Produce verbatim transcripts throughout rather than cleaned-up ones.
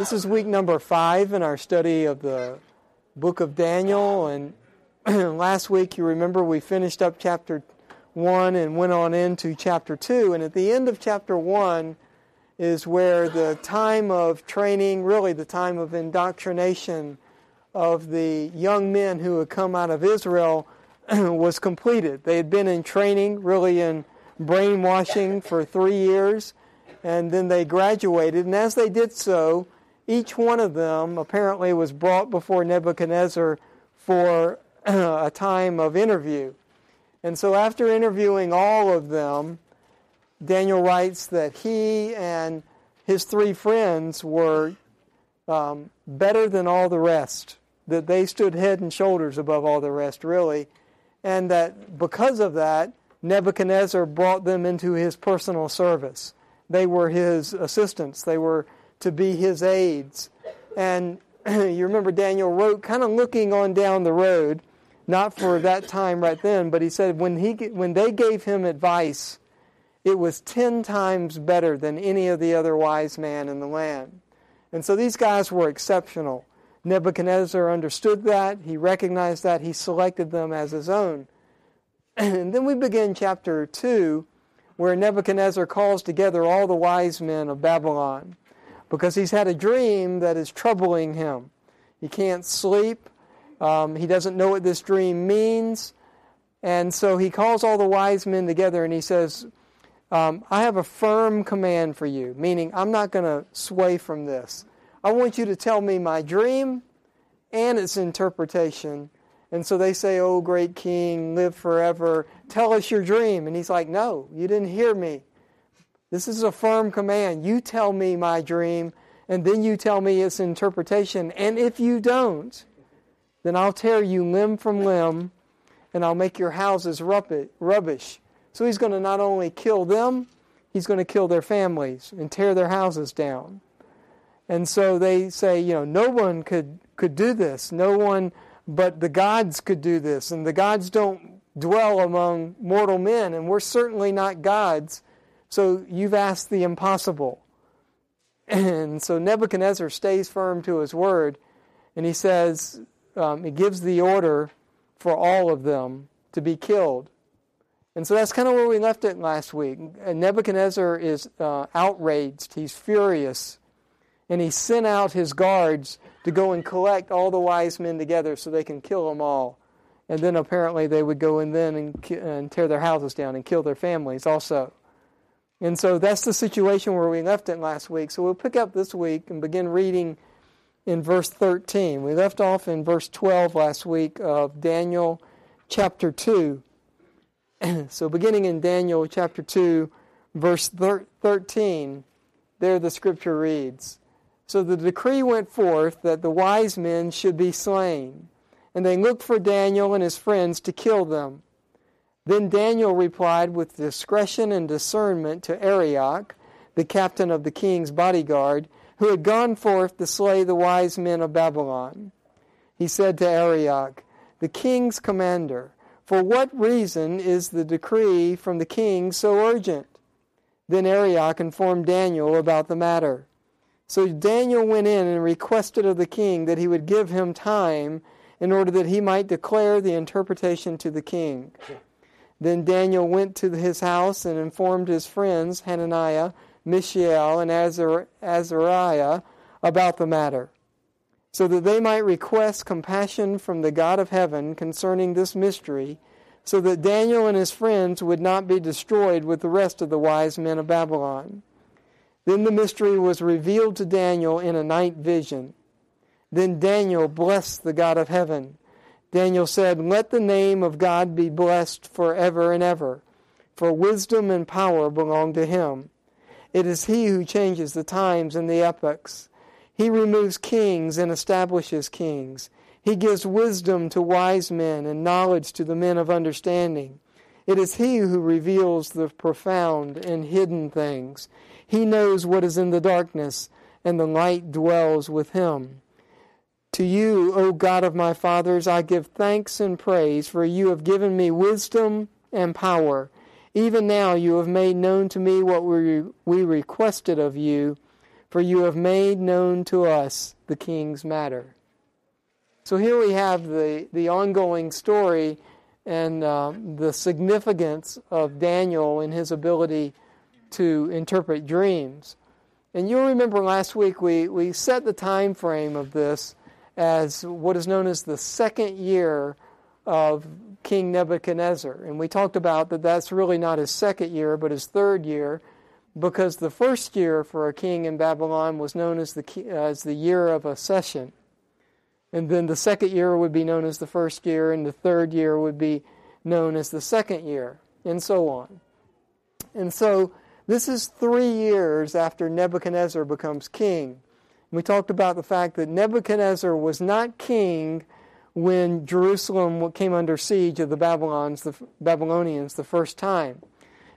This is week number five in our study of the Book of Daniel, and last week, you remember, we finished up chapter one and went on into chapter two, and at the end of chapter one is where the time of training, really the time of indoctrination of the young men who had come out of Israel was completed. They had been in training, really in brainwashing for three years, and then they graduated, and as they did so, each one of them apparently was brought before Nebuchadnezzar for a time of interview. And so after interviewing all of them, Daniel writes that he and his three friends were um, better than all the rest, that they stood head and shoulders above all the rest, really, and that because of that, Nebuchadnezzar brought them into his personal service. They were his assistants. They were to be his aides. And you remember Daniel wrote, kind of looking on down the road, not for that time right then, but he said when he when they gave him advice, it was ten times better than any of the other wise man in the land. And so these guys were exceptional. Nebuchadnezzar understood that. He recognized that. He selected them as his own. And then we begin chapter two, where Nebuchadnezzar calls together all the wise men of Babylon, because he's had a dream that is troubling him. He can't sleep. Um, he doesn't know what this dream means. And so he calls all the wise men together and he says, um, I have a firm command for you, meaning I'm not going to sway from this. I want you to tell me my dream and its interpretation. And so they say, oh, great king, live forever. Tell us your dream. And he's like, no, you didn't hear me. This is a firm command. You tell me my dream, and then you tell me its interpretation. And if you don't, then I'll tear you limb from limb, and I'll make your houses rubbish. So he's going to not only kill them, he's going to kill their families and tear their houses down. And so they say, you know, no one could, could do this. No one but the gods could do this. And the gods don't dwell among mortal men, and we're certainly not gods. So you've asked the impossible. And so Nebuchadnezzar stays firm to his word, and he says, um, he gives the order for all of them to be killed. And so that's kind of where we left it last week. And Nebuchadnezzar is uh, outraged. He's furious. And he sent out his guards to go and collect all the wise men together so they can kill them all. And then apparently they would go in then and, ki- and tear their houses down and kill their families also. And so that's the situation where we left it last week. So we'll pick up this week and begin reading in verse thirteen. We left off in verse twelve last week of Daniel chapter two. So beginning in Daniel chapter two, verse thirteen, there the scripture reads, so the decree went forth that the wise men should be slain, and they looked for Daniel and his friends to kill them. Then Daniel replied with discretion and discernment to Arioch, the captain of the king's bodyguard, who had gone forth to slay the wise men of Babylon. He said to Arioch, the king's commander, for what reason is the decree from the king so urgent? Then Arioch informed Daniel about the matter. So Daniel went in and requested of the king that he would give him time in order that he might declare the interpretation to the king. Then Daniel went to his house and informed his friends, Hananiah, Mishael, and Azariah, about the matter, so that they might request compassion from the God of heaven concerning this mystery, so that Daniel and his friends would not be destroyed with the rest of the wise men of Babylon. Then the mystery was revealed to Daniel in a night vision. Then Daniel blessed the God of heaven. Daniel said, let the name of God be blessed forever and ever, for wisdom and power belong to him. It is he who changes the times and the epochs. He removes kings and establishes kings. He gives wisdom to wise men and knowledge to the men of understanding. It is he who reveals the profound and hidden things. He knows what is in the darkness, and the light dwells with him. To you, O God of my fathers, I give thanks and praise, for you have given me wisdom and power. Even now you have made known to me what we requested of you for you have made known to us the king's matter. So here we have the, the ongoing story and uh, the significance of Daniel and his ability to interpret dreams. And you'll remember last week we, we set the time frame of this as what is known as the second year of King Nebuchadnezzar. And we talked about that that's really not his second year, but his third year, because the first year for a king in Babylon was known as the uh, as the year of accession. And then the second year would be known as the first year, and the third year would be known as the second year, and so on. And so this is three years after Nebuchadnezzar becomes king. We talked about the fact that Nebuchadnezzar was not king when Jerusalem came under siege of the Babylons, the Babylonians the first time,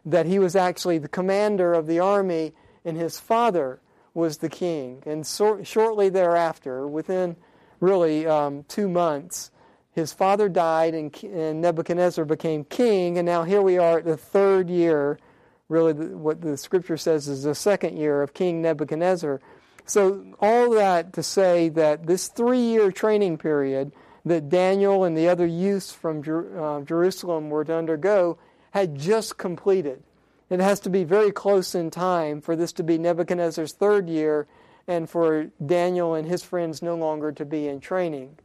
that he was actually the commander of the army, and his father was the king. And so, shortly thereafter, within really um, two months, his father died, and, and Nebuchadnezzar became king, and now here we are at the third year, really the, what the scripture says is the second year of King Nebuchadnezzar. So all that to say that this three-year training period that Daniel and the other youths from Jer- uh, Jerusalem were to undergo had just completed. It has to be very close in time for this to be Nebuchadnezzar's third year and for Daniel and his friends no longer to be in training.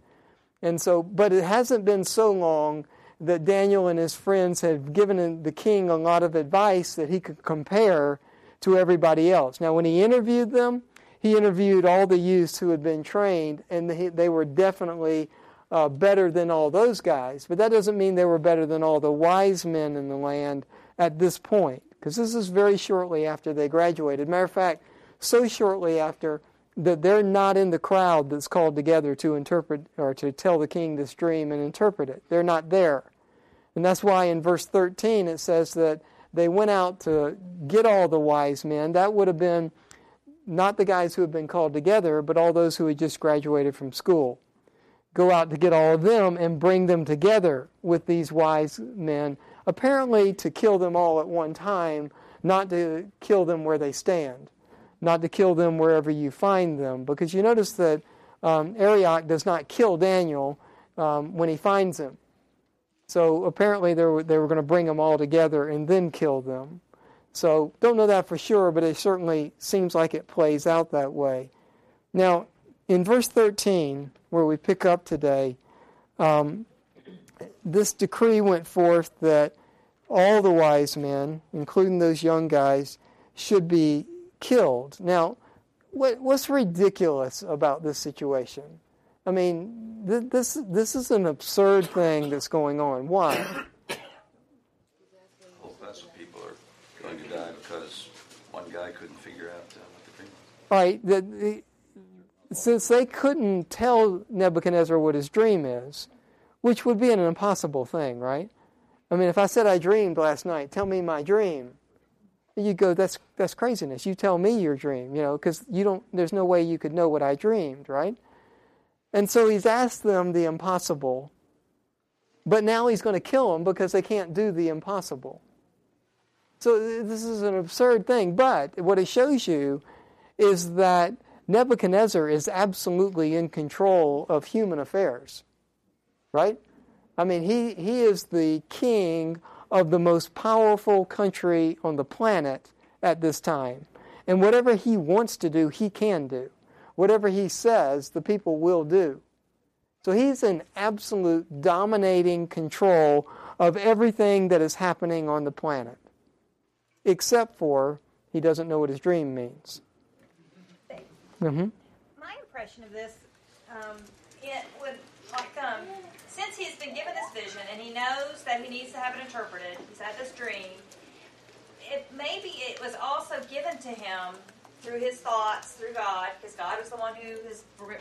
And so, but it hasn't been so long that Daniel and his friends have given the king a lot of advice that he could compare to everybody else. Now, when he interviewed them, he interviewed all the youths who had been trained, and they were definitely uh, better than all those guys. But that doesn't mean they were better than all the wise men in the land at this point, because this is very shortly after they graduated. Matter of fact, so shortly after that they're not in the crowd that's called together to interpret or to tell the king this dream and interpret it. They're not there. And that's why in verse thirteen it says that they went out to get all the wise men. That would have been not the guys who have been called together, but all those who had just graduated from school. Go out to get all of them and bring them together with these wise men, apparently to kill them all at one time, not to kill them where they stand, not to kill them wherever you find them. Because you notice that um, Arioch does not kill Daniel um, when he finds him. So apparently they were, they were going to bring them all together and then kill them. So, don't know that for sure, but it certainly seems like it plays out that way. Now, in verse thirteen, where we pick up today, um, this decree went forth that all the wise men, including those young guys, should be killed. Now, what, what's ridiculous about this situation? I mean, th- this this is an absurd thing that's going on. Why? Because one guy couldn't figure out uh, what the dream was. All right. The, the, since they couldn't tell Nebuchadnezzar what his dream is, which would be an impossible thing, right? I mean, if I said I dreamed last night, tell me my dream, you go, that's that's craziness. You tell me your dream, you know, because you don't. There's no way you could know what I dreamed, right? And so he's asked them the impossible, but now he's going to kill them because they can't do the impossible. So this is an absurd thing, but what it shows you is that Nebuchadnezzar is absolutely in control of human affairs, right? I mean, he, he is the king of the most powerful country on the planet at this time. And whatever he wants to do, he can do. Whatever he says, the people will do. So he's in absolute dominating control of everything that is happening on the planet. Except for he doesn't know what his dream means. Mm-hmm. My impression of this, um, it would like um, since he's been given this vision and he knows that he needs to have it interpreted, he's had this dream. It maybe it was also given to him through his thoughts, through God, because God is the one who is you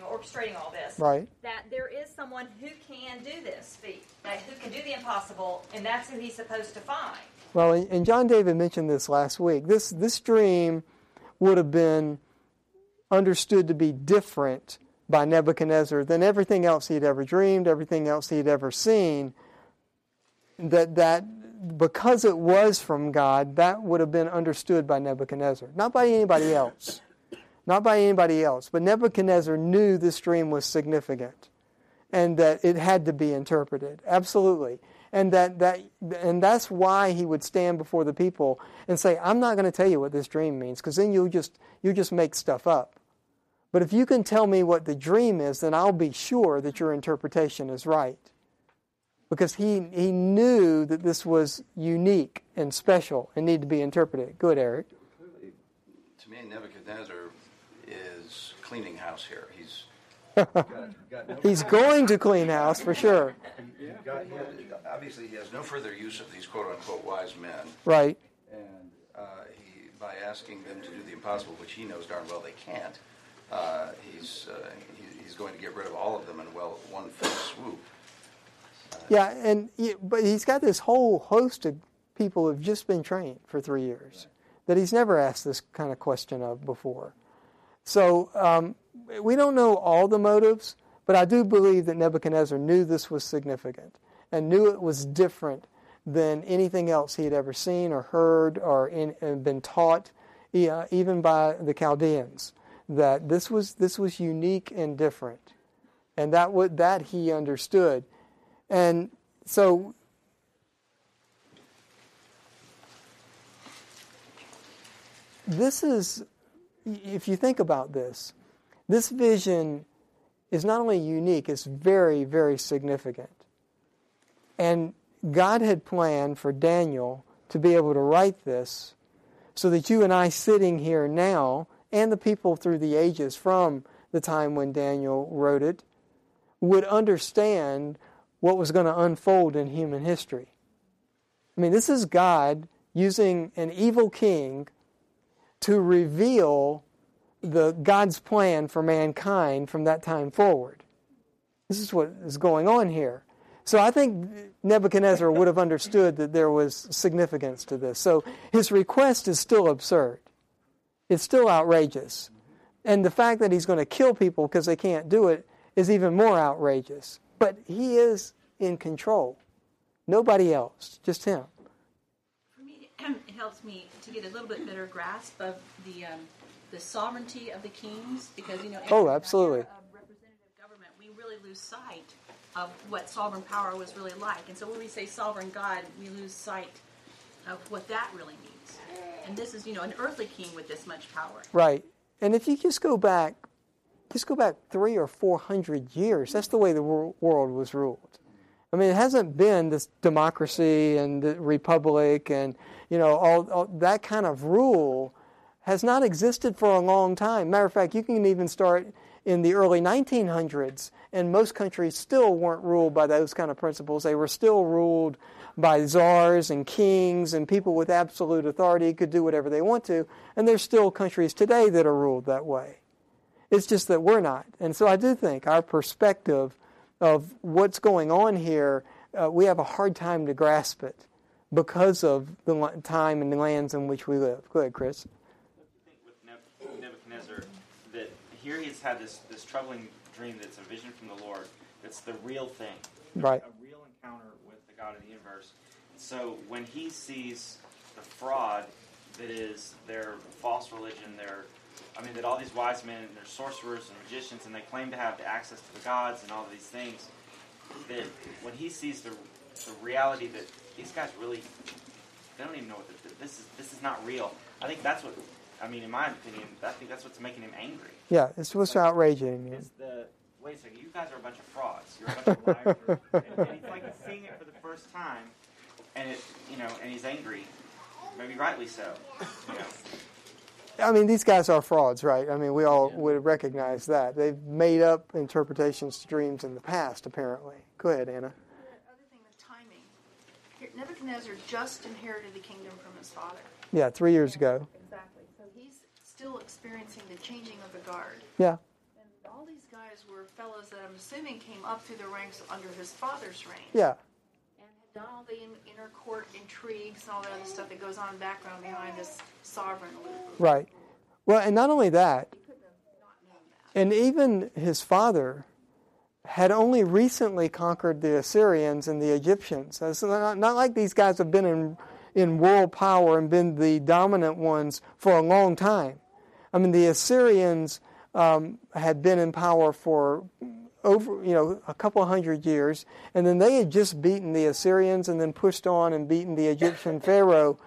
know, orchestrating all this. Right. That there is someone who can do this feat, that who can do the impossible, and that's who he's supposed to find. Well, and John David mentioned this last week. This this dream would have been understood to be different by Nebuchadnezzar than everything else he'd ever dreamed, everything else he'd ever seen. That that because it was from God, that would have been understood by Nebuchadnezzar, not by anybody else. not by anybody else. But Nebuchadnezzar knew this dream was significant and that it had to be interpreted. Absolutely. And that, that and that's why he would stand before the people and say, I'm not going to tell you what this dream means, because then you'll just, you'll just make stuff up. But if you can tell me what the dream is, then I'll be sure that your interpretation is right. Because he, he knew that this was unique and special and needed to be interpreted. Good, Eric. Clearly, to me, Nebuchadnezzar is cleaning house here. He's got, got no He's going to clean house for sure. He, got, he has, obviously, he has no further use of these quote-unquote wise men. Right. And uh, he, by asking them to do the impossible, which he knows darn well they can't, uh, he's uh, he, he's going to get rid of all of them in well one fell swoop. Yeah, and he, but he's got this whole host of people who've just been trained for three years that he's never asked this kind of question of before. So um, we don't know all the motives, but I do believe that Nebuchadnezzar knew this was significant and knew it was different than anything else he had ever seen or heard or in, been taught, uh, even by the Chaldeans, that this was this was unique and different, and that would, that he understood. And so this is, if you think about this, this vision is not only unique, it's very, very significant. And God had planned for Daniel to be able to write this so that you and I sitting here now, and the people through the ages from the time when Daniel wrote it, would understand what was going to unfold in human history. I mean, this is God using an evil king to reveal the God's plan for mankind from that time forward. This is what is going on here. So I think Nebuchadnezzar would have understood that there was significance to this. So his request is still absurd. It's still outrageous. And the fact that he's going to kill people because they can't do it is even more outrageous. But he is in control. Nobody else, just him. For me, it helps me to get a little bit better grasp of the um, the sovereignty of the kings, because you know, oh, absolutely, in the era of representative government, we really lose sight of what sovereign power was really like. And so when we say sovereign God, we lose sight of what that really means. And this is, you know, an earthly king with this much power. Right. And if you just go back. Just go back three or four hundred years. That's the way the world was ruled. I mean, it hasn't been this democracy and the republic and, you know, all, all that kind of rule has not existed for a long time. Matter of fact, you can even start in the early nineteen hundreds, and most countries still weren't ruled by those kind of principles. They were still ruled by czars and kings, and people with absolute authority could do whatever they want to. And there's still countries today that are ruled that way. It's just that we're not. And so I do think our perspective of what's going on here, uh, we have a hard time to grasp it because of the time and the lands in which we live. Go ahead, Chris. What do you think with Nebuchadnezzar, that here he's had this, this troubling dream that's a vision from the Lord, that's the real thing, right? A real encounter with the God of the universe. So when he sees the fraud that is their false religion, their I mean, that all these wise men, and they're sorcerers and magicians, and they claim to have the access to the gods and all these things, that when he sees the the reality that these guys really, they don't even know what the, this is, this is not real. I think that's what, I mean, in my opinion, I think that's what's making him angry. Yeah, it's what's like, outraging. It's the, wait a second, you guys are a bunch of frauds. You're a bunch of liars. and, and he's like seeing it for the first time, and it, you know, and he's angry, maybe rightly so, you know. I mean, these guys are frauds, right? I mean, we all would recognize that. They've made up interpretations to dreams in the past, apparently. Go ahead, Anna. The other thing, the timing. Nebuchadnezzar just inherited the kingdom from his father. Yeah, three years ago. Exactly. So he's still experiencing the changing of the guard. Yeah. And all these guys were fellows that I'm assuming came up through the ranks under his father's reign. Yeah. Done all the inner court intrigues and all that other stuff that goes on in the background behind this sovereign loop. Right. Well, and not only that, he couldn't have not known that. And even his father had only recently conquered the Assyrians and the Egyptians. So not, not like these guys have been in, in world power and been the dominant ones for a long time. I mean, the Assyrians um, had been in power for over, you know, a couple hundred years, and then they had just beaten the Assyrians and then pushed on and beaten the Egyptian pharaoh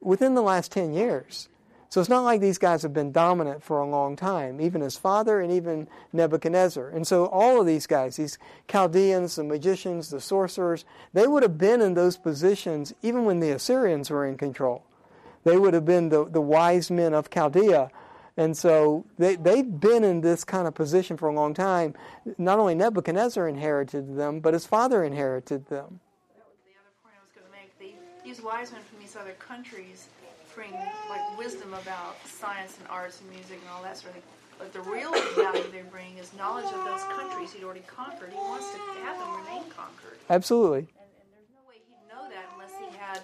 within the last ten years. So it's not like these guys have been dominant for a long time, even his father and even Nebuchadnezzar. And so all of these guys, these Chaldeans, the magicians, the sorcerers, they would have been in those positions even when the Assyrians were in control. They would have been the, the wise men of Chaldea. And so they, they've been in this kind of position for a long time. Not only Nebuchadnezzar inherited them, but his father inherited them. That was the other point I was going to make. They, these wise men from these other countries bring like wisdom about science and arts and music and all that sort of thing. But the real value they bring is knowledge of those countries he'd already conquered. He wants to have them remain conquered. Absolutely. And, and there's no way he'd know that unless he had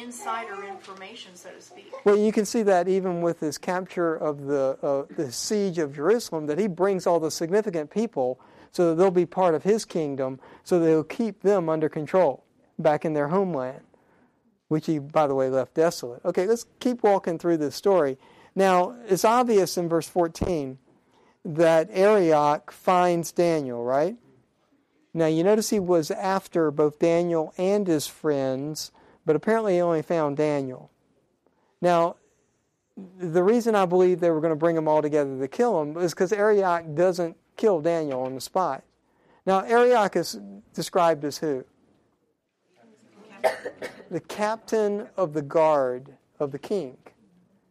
insider information, so to speak. Well, you can see that even with his capture of the uh, the siege of Jerusalem, that he brings all the significant people so that they'll be part of his kingdom, so that he'll keep them under control back in their homeland, which he, by the way, left desolate. Okay, let's keep walking through this story. Now, it's obvious in verse fourteen that Arioch finds Daniel, right? Now, you notice he was after both Daniel and his friends, but apparently he only found Daniel. Now, the reason I believe they were going to bring them all together to kill him is because Arioch doesn't kill Daniel on the spot. Now, Arioch is described as who? The captain of the guard of the king.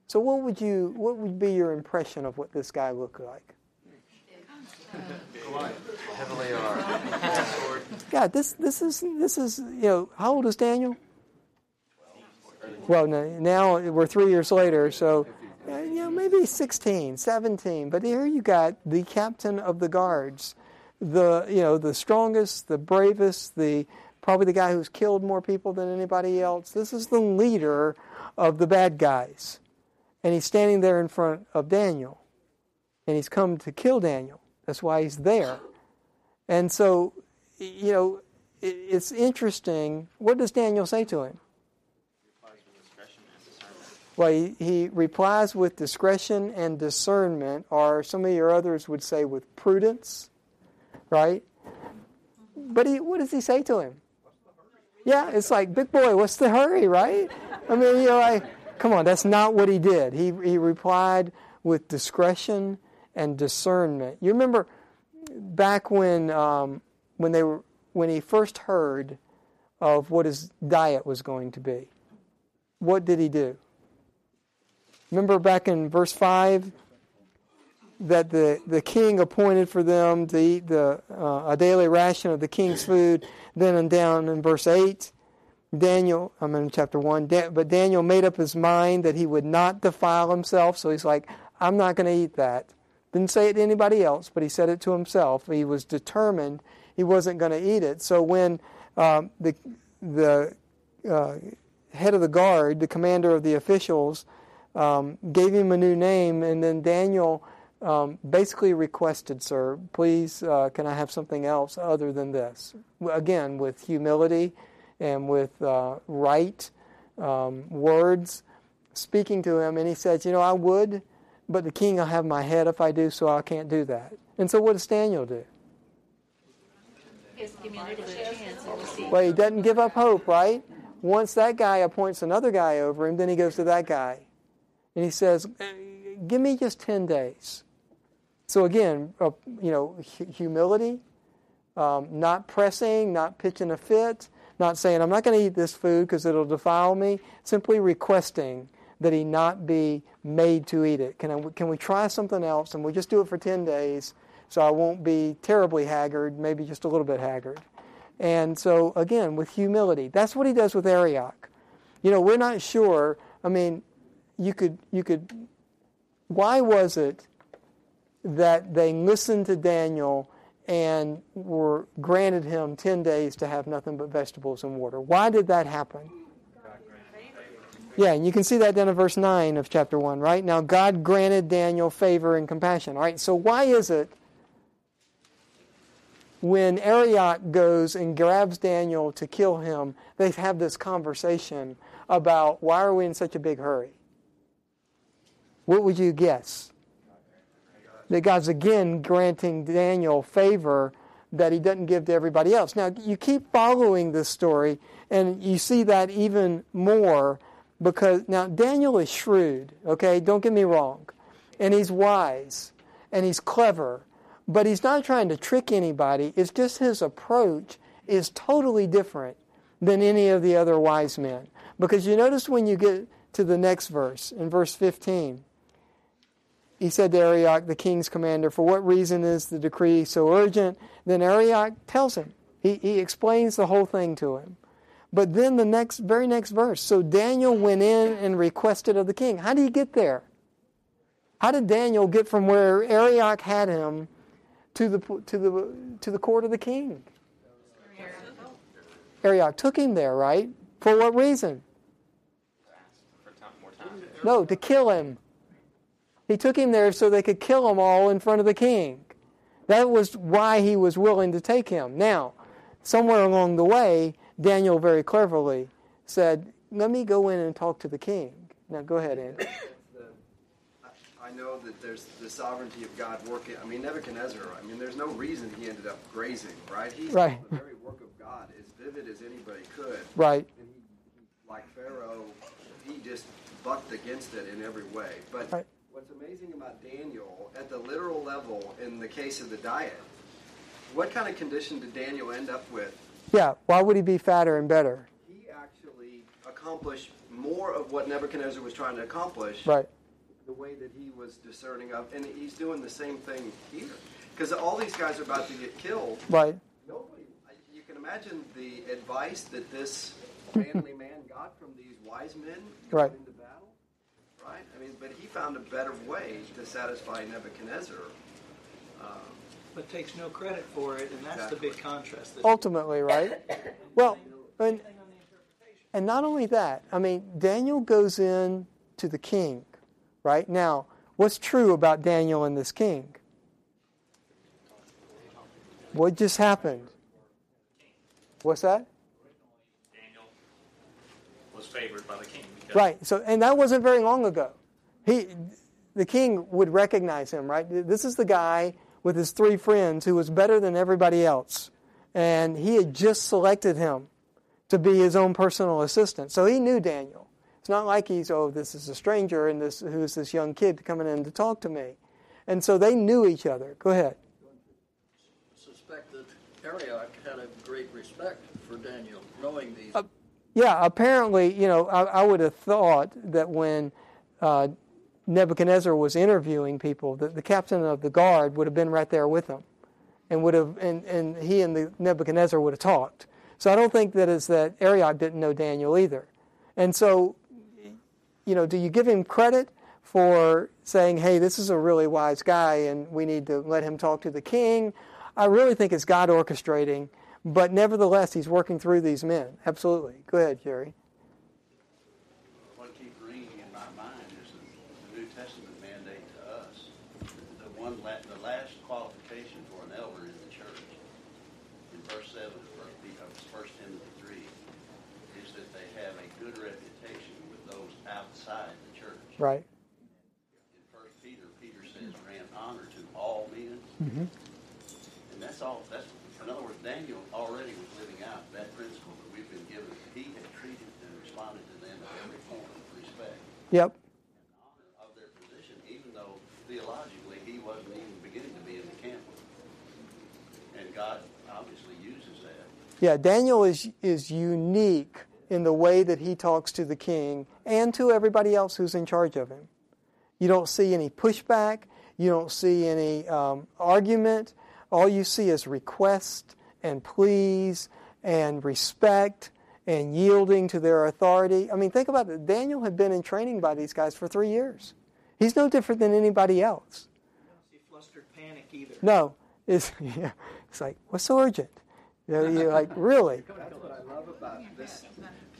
So what would you, what would be your impression of what this guy looked like? Heavily armed. God, this this is this is you know, how old is Daniel? Well, now we're three years later, so you know maybe sixteen, seventeen. But here you got the captain of the guards, the you know the strongest, the bravest, the probably the guy who's killed more people than anybody else. This is the leader of the bad guys. And he's standing there in front of Daniel. And he's come to kill Daniel. That's why he's there. And so, you know, it's interesting. What does Daniel say to him? Well, he, he replies with discretion and discernment, or some of your others would say with prudence, right? But he, what does he say to him? Yeah, it's like, big boy, what's the hurry, right? I mean, you know, like, come on, that's not what he did. He he replied with discretion and discernment. You remember back when um, when they were when he first heard of what his diet was going to be. What did he do? Remember back in verse five that the, the king appointed for them to eat the uh, a daily ration of the king's food. Then and down in verse eight, Daniel, I'm in chapter one, da- but Daniel made up his mind that he would not defile himself, so he's like, I'm not going to eat that. Didn't say it to anybody else, but he said it to himself. He was determined he wasn't going to eat it. So when um, the, the uh, head of the guard, the commander of the officials, um, gave him a new name, and then Daniel Um, basically requested, sir, please, uh, can I have something else other than this? Again, with humility and with uh, right um, words, speaking to him. And he says, you know, I would, but the king will have my head if I do, so I can't do that. And so what does Daniel do? Well, he doesn't give up hope, right? Once that guy appoints another guy over him, then he goes to that guy. And he says, give me just ten days. So again, uh, you know, humility, um, not pressing, not pitching a fit, not saying, I'm not going to eat this food because it'll defile me, simply requesting that he not be made to eat it. Can, I, can we try something else? And we'll just do it for ten days so I won't be terribly haggard, maybe just a little bit haggard. And so again, with humility, that's what he does with Arioch. You know, we're not sure. I mean, you could you could... Why was it that they listened to Daniel and were granted him ten days to have nothing but vegetables and water? Why did that happen? Yeah, and you can see that down in verse nine of chapter one, right? Now, God granted Daniel favor and compassion. All right, so why is it when Arioch goes and grabs Daniel to kill him, they have this conversation about why are we in such a big hurry? What would you guess? that God's again granting Daniel favor that he doesn't give to everybody else. Now, you keep following this story, and you see that even more because, now, Daniel is shrewd, okay? Don't get me wrong. And he's wise, and he's clever, but he's not trying to trick anybody. It's just his approach is totally different than any of the other wise men. Because you notice when you get to the next verse, in verse fifteen, he said to Arioch, the king's commander, for what reason is the decree so urgent? Then Arioch tells him. He, he explains the whole thing to him. But then the next, very next verse, so Daniel went in and requested of the king. How do you get there? How did Daniel get from where Arioch had him to the to the, to the court of the king? Arioch took him there, right? For what reason? For time, more time. No, to kill him. He took him there so they could kill them all in front of the king. That was why he was willing to take him. Now, somewhere along the way, Daniel very cleverly said, let me go in and talk to the king. Now, go ahead, Andrew. I know that there's the sovereignty of God working. I mean, Nebuchadnezzar, I mean, there's no reason he ended up grazing, right? He right. The very work of God, as vivid as anybody could. Right. And he, like Pharaoh, he just bucked against it in every way. But right. What's amazing about Daniel, at the literal level, in the case of the diet, what kind of condition did Daniel end up with? Yeah, why would he be fatter and better? He actually accomplished more of what Nebuchadnezzar was trying to accomplish. Right. The way that he was discerning of, and he's doing the same thing here. Because all these guys are about to get killed. Right. Nobody, you can imagine the advice that this manly man got from these wise men going right. into battle. Right? I mean, but he found a better way to satisfy Nebuchadnezzar. Um, but takes no credit for it, and that's exactly. The big contrast. That Ultimately, right? Well, and, and not only that, I mean, Daniel goes in to the king. Right? Now, what's true about Daniel and this king? What just happened? What's that? Daniel was favored by the king. Right. So, and that wasn't very long ago. He, the king would recognize him, right? This is the guy with his three friends who was better than everybody else. And he had just selected him to be his own personal assistant. So he knew Daniel. It's not like he's, oh, this is a stranger, and this who's this young kid coming in to talk to me. And so they knew each other. Go ahead. I suspect that Arioch had a great respect for Daniel, knowing these. Uh, yeah, apparently, you know, I, I would have thought that when uh, Nebuchadnezzar was interviewing people, that the captain of the guard would have been right there with him, and would have, and, and he and the Nebuchadnezzar would have talked. So I don't think that is that Arioch didn't know Daniel either. And so, you know, do you give him credit for saying, hey, this is a really wise guy and we need to let him talk to the king? I really think it's God orchestrating, but nevertheless, he's working through these men. Absolutely. Go ahead, Jerry. What I keep ringing in my mind is the New Testament mandate to us, the one, the last qualification for an elder in the church, in verse seven of First Timothy three, is that they have a good reputation those outside the church. Right. In First Peter, Peter says, "Grant honor to all men." Mm-hmm. And that's all. That's in other words, Daniel already was living out that principle that we've been given. He had treated and responded to them with every form of respect. Yep. And honor of their position, even though theologically he wasn't even beginning to be in the camp with them. And God obviously uses that. Yeah, Daniel is is unique in the way that he talks to the king and to everybody else who's in charge of him. You don't see any pushback. You don't see any um, argument. All you see is request and please and respect and yielding to their authority. I mean, think about it. Daniel had been in training by these guys for three years. He's no different than anybody else. You don't see flustered panic either. No. It's, yeah, it's like, what's so urgent? You're, you're like, really? That's what I love about this.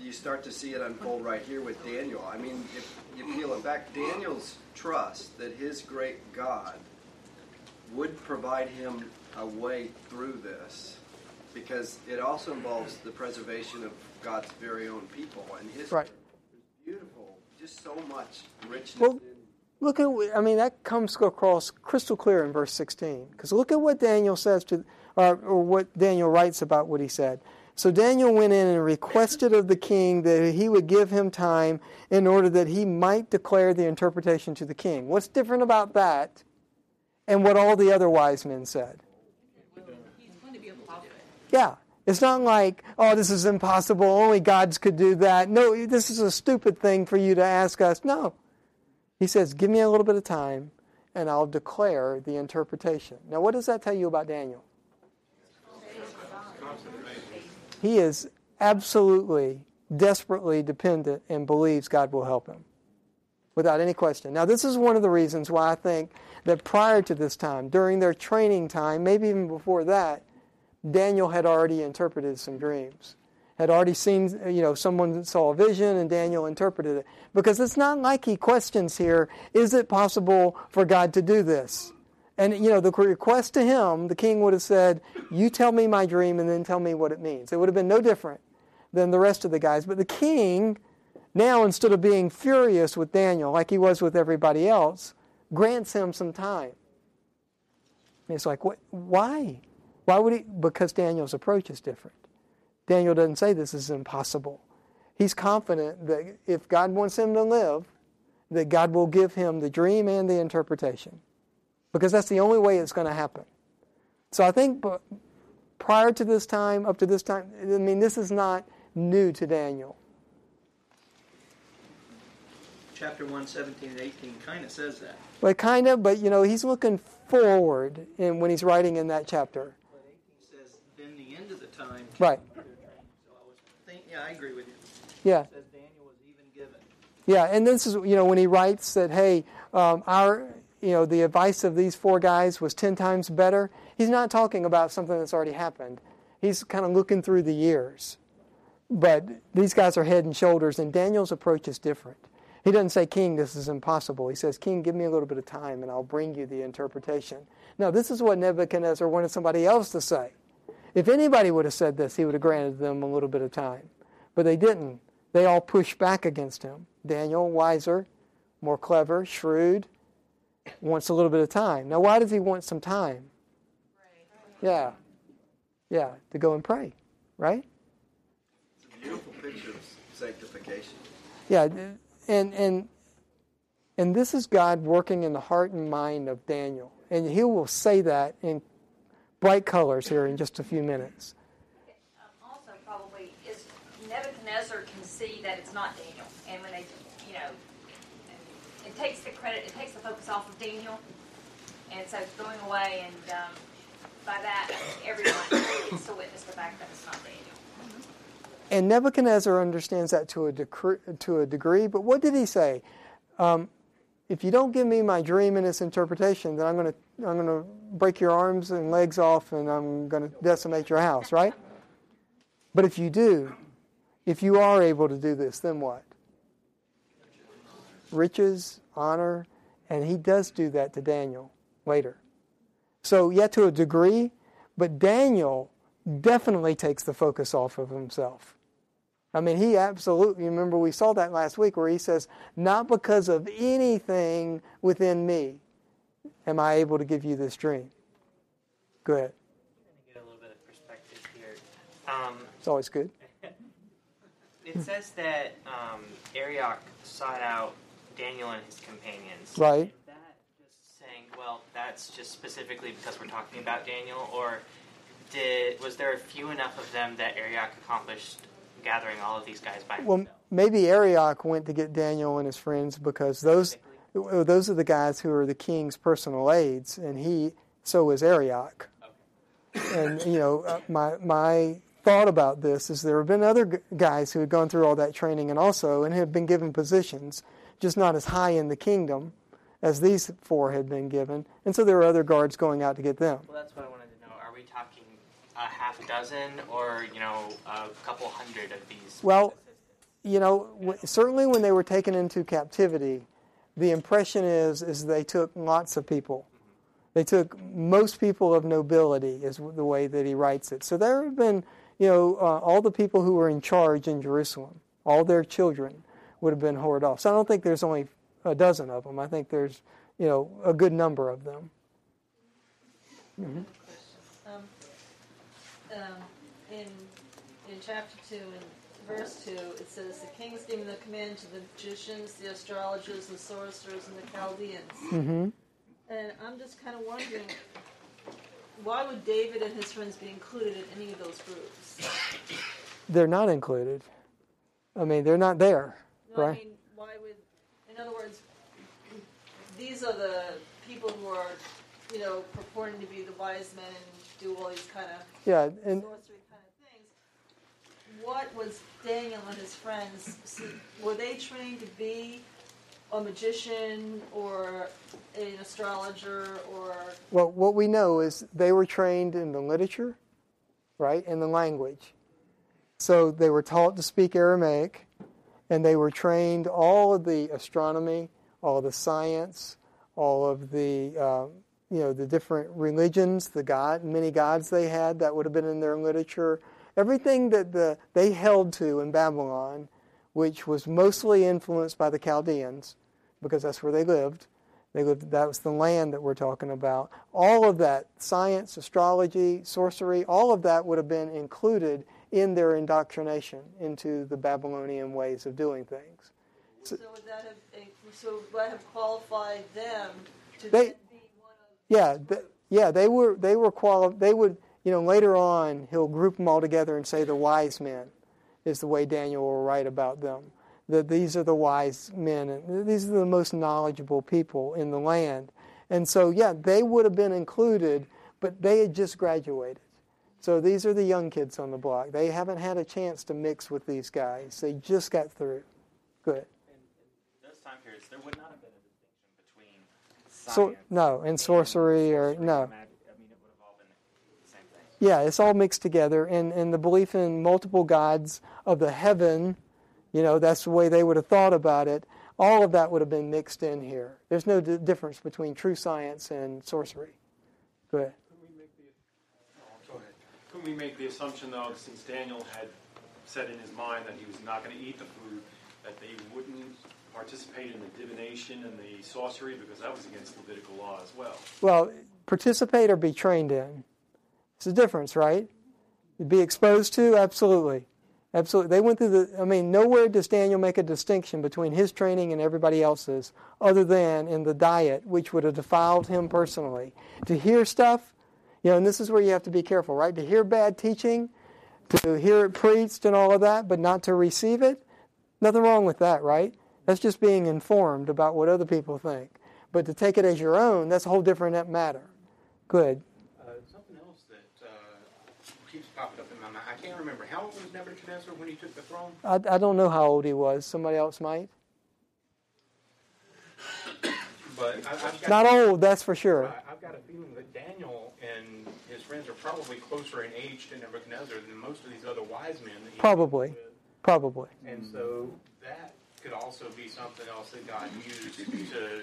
You start to see it unfold right here with Daniel. I mean, if you peel it back, Daniel's trust that his great God would provide him a way through this, because it also involves the preservation of God's very own people. And his right. Beautiful, just so much richness well, in Look at, I mean, that comes across crystal clear in verse sixteen. Because look at what Daniel says to, or, or what Daniel writes about what he said. So Daniel went in and requested of the king that he would give him time in order that he might declare the interpretation to the king. What's different about that and what all the other wise men said? He's going to be a prophet. Yeah. It's not like, oh, this is impossible, only gods could do that. No, this is a stupid thing for you to ask us. No. He says, give me a little bit of time, and I'll declare the interpretation. Now, what does that tell you about Daniel? He is absolutely, desperately dependent and believes God will help him, without any question. Now, this is one of the reasons why I think that prior to this time, during their training time, maybe even before that, Daniel had already interpreted some dreams, had already seen, you know, someone saw a vision and Daniel interpreted it. Because it's not like he questions here, is it possible for God to do this? And, you know, the request to him, the king would have said, you tell me my dream and then tell me what it means. It would have been no different than the rest of the guys. But the king, now instead of being furious with Daniel like he was with everybody else, grants him some time. And it's like, what? Why? Why would he? Because Daniel's approach is different. Daniel doesn't say this is impossible. He's confident that if God wants him to live, that God will give him the dream and the interpretation. Because that's the only way it's going to happen. So I think prior to this time, up to this time, I mean, this is not new to Daniel. Chapter one, seventeen and eighteen kind of says that. Well, kind of, but you know, he's looking forward in, when he's writing in that chapter. Time right. So I was think, yeah, I agree with you. Yeah. It says Daniel was even given. Yeah, and this is, you know, when he writes that, hey, um, our, you know, the advice of these four guys was ten times better, he's not talking about something that's already happened. He's kind of looking through the years. But these guys are head and shoulders, and Daniel's approach is different. He doesn't say, King, this is impossible. He says, King, give me a little bit of time, and I'll bring you the interpretation. Now, this is what Nebuchadnezzar wanted somebody else to say. If anybody would have said this, he would have granted them a little bit of time. But they didn't. They all pushed back against him. Daniel, wiser, more clever, shrewd, wants a little bit of time. Now, why does he want some time? Pray. Yeah. Yeah, to go and pray, right? It's a beautiful picture of sanctification. Yeah, and, and, and this is God working in the heart and mind of Daniel. And he will say that in bright colors here in just a few minutes. Um, also, probably is Nebuchadnezzar can see that it's not Daniel, and when they, you know, it takes the credit, it takes the focus off of Daniel, and so it's going away, and um, by that, everyone gets to witness the fact that it's not Daniel. And Nebuchadnezzar understands that to a decree, to a degree. But what did he say? Um, If you don't give me my dream and its interpretation, then I'm going to I'm going to break your arms and legs off, and I'm going to decimate your house, right? But if you do, if you are able to do this, then what? Riches, honor, and he does do that to Daniel later. So yet to a degree, but Daniel definitely takes the focus off of himself. I mean, he absolutely, remember we saw that last week where he says, not because of anything within me am I able to give you this dream. Go ahead. I'm going to get a little bit of perspective here. Um, it's always good. It says that um, Arioch sought out Daniel and his companions. Right. Is that just saying, well, that's just specifically because we're talking about Daniel, or did was there a few enough of them that Arioch accomplished gathering all of these guys by himself? Well, maybe Arioch went to get Daniel and his friends because those those are the guys who are the king's personal aides, and he, so is Arioch. Okay. And, you know, my my thought about this is there have been other guys who had gone through all that training and also, and had been given positions, just not as high in the kingdom as these four had been given, and so there were other guards going out to get them. Well, that's what I wanted to know. Are we talking a half dozen, or, you know, a couple hundred of these? Well, you know, w- certainly when they were taken into captivity, the impression is is they took lots of people. They took most people of nobility, is the way that he writes it. So there have been, you know, uh, all the people who were in charge in Jerusalem, all their children would have been whored off. So I don't think there's only a dozen of them. I think there's, you know, a good number of them. Mm-hmm. Um, um, in in chapter two and verse two, it says the king's given the command to the magicians, the astrologers, the sorcerers, and the Chaldeans. Mm-hmm. And I'm just kind of wondering, why would David and his friends be included in any of those groups? They're not included. I mean, they're not there, no, right? I mean, why would? In other words, these are the people who are, you know, purporting to be the wise men and do all these kind of yeah, and, sorcery kind of things. What was Daniel and his friends? See, were they trained to be a magician or an astrologer or? Well, what we know is they were trained in the literature, right, and the language. So they were taught to speak Aramaic, and they were trained all of the astronomy, all the science, all of the, uh, you know, the different religions, the god, many gods they had, that would have been in their literature. Everything that the they held to in Babylon, which was mostly influenced by the Chaldeans, because that's where they lived. They lived, that was the land that we're talking about. All of that, science, astrology, sorcery, all of that would have been included in their indoctrination into the Babylonian ways of doing things. So, so would that have, so would that have qualified them to they, be one of? Yeah, the, yeah, they were they were quali- They would, you know, later on he'll group them all together and say the wise men is the way Daniel will write about them. That these are the wise men, and these are the most knowledgeable people in the land. And so, yeah, they would have been included, but they had just graduated. So these are the young kids on the block. They haven't had a chance to mix with these guys. They just got through. Good. In those time periods, there would not have been a distinction between science so, no, and, and sorcery, sorcery or no. And magic. I mean, it would have all been the same thing. Yeah, it's all mixed together. And, and the belief in multiple gods of the heaven, you know, that's the way they would have thought about it. All of that would have been mixed in here. There's no d- difference between true science and sorcery. Go ahead. We make the assumption, though, since Daniel had said in his mind that he was not going to eat the food, that they wouldn't participate in the divination and the sorcery, because that was against Levitical law as well. Well, participate or be trained in. It's a difference, right? Be exposed to? Absolutely. Absolutely. They went through the, I mean, nowhere does Daniel make a distinction between his training and everybody else's, other than in the diet, which would have defiled him personally. To hear stuff, you know, and this is where you have to be careful, right? To hear bad teaching, to hear it preached and all of that, but not to receive it, nothing wrong with that, right? That's just being informed about what other people think. But to take it as your own, that's a whole different matter. Good. Uh, something else that uh, keeps popping up in my mind. I can't remember. How old was Nebuchadnezzar when he took the throne? I, I don't know how old he was. Somebody else might. But I, I've got not a, old, that's for sure. I, I've got a feeling that Daniel and his friends are probably closer in age to Nebuchadnezzar than most of these other wise men. That he probably, with. probably. And so that could also be something else that God used to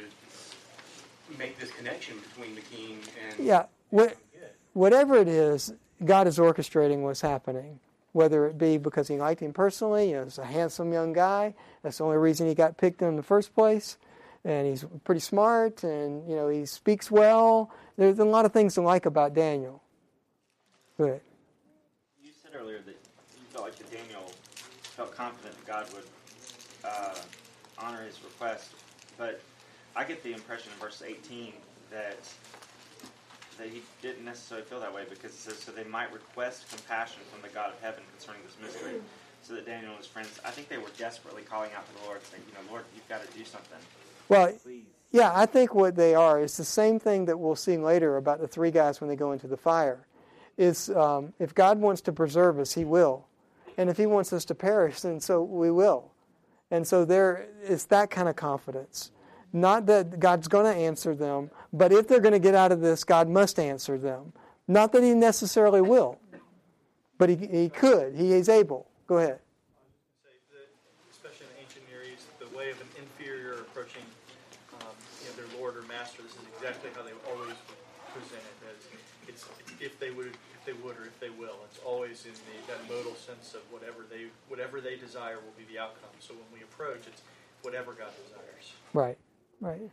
make this connection between the king and yeah. What, whatever it is, God is orchestrating what's happening. Whether it be because he liked him personally, you know, he's a handsome young guy. That's the only reason he got picked in the first place. And he's pretty smart, and, you know, he speaks well. There's a lot of things to like about Daniel. Good. You said earlier that you felt like that Daniel felt confident that God would uh, honor his request, but I get the impression in verse eighteen that that he didn't necessarily feel that way, because it says, so they might request compassion from the God of heaven concerning this mystery. So that Daniel and his friends, I think they were desperately calling out to the Lord, saying, you know, Lord, you've got to do something. Well, yeah, I think what they are is the same thing that we'll see later about the three guys when they go into the fire. Is um, if God wants to preserve us, he will. And if he wants us to perish, then so we will. And so there is that kind of confidence. Not that God's going to answer them, but if they're going to get out of this, God must answer them. Not that he necessarily will, but he, he could. He is able. Go ahead. Or master, this is exactly how they always present it. As it's if they would, if they would, or if they will. It's always in the, that modal sense of whatever they, whatever they desire will be the outcome. So when we approach, it's whatever God desires. Right. Right.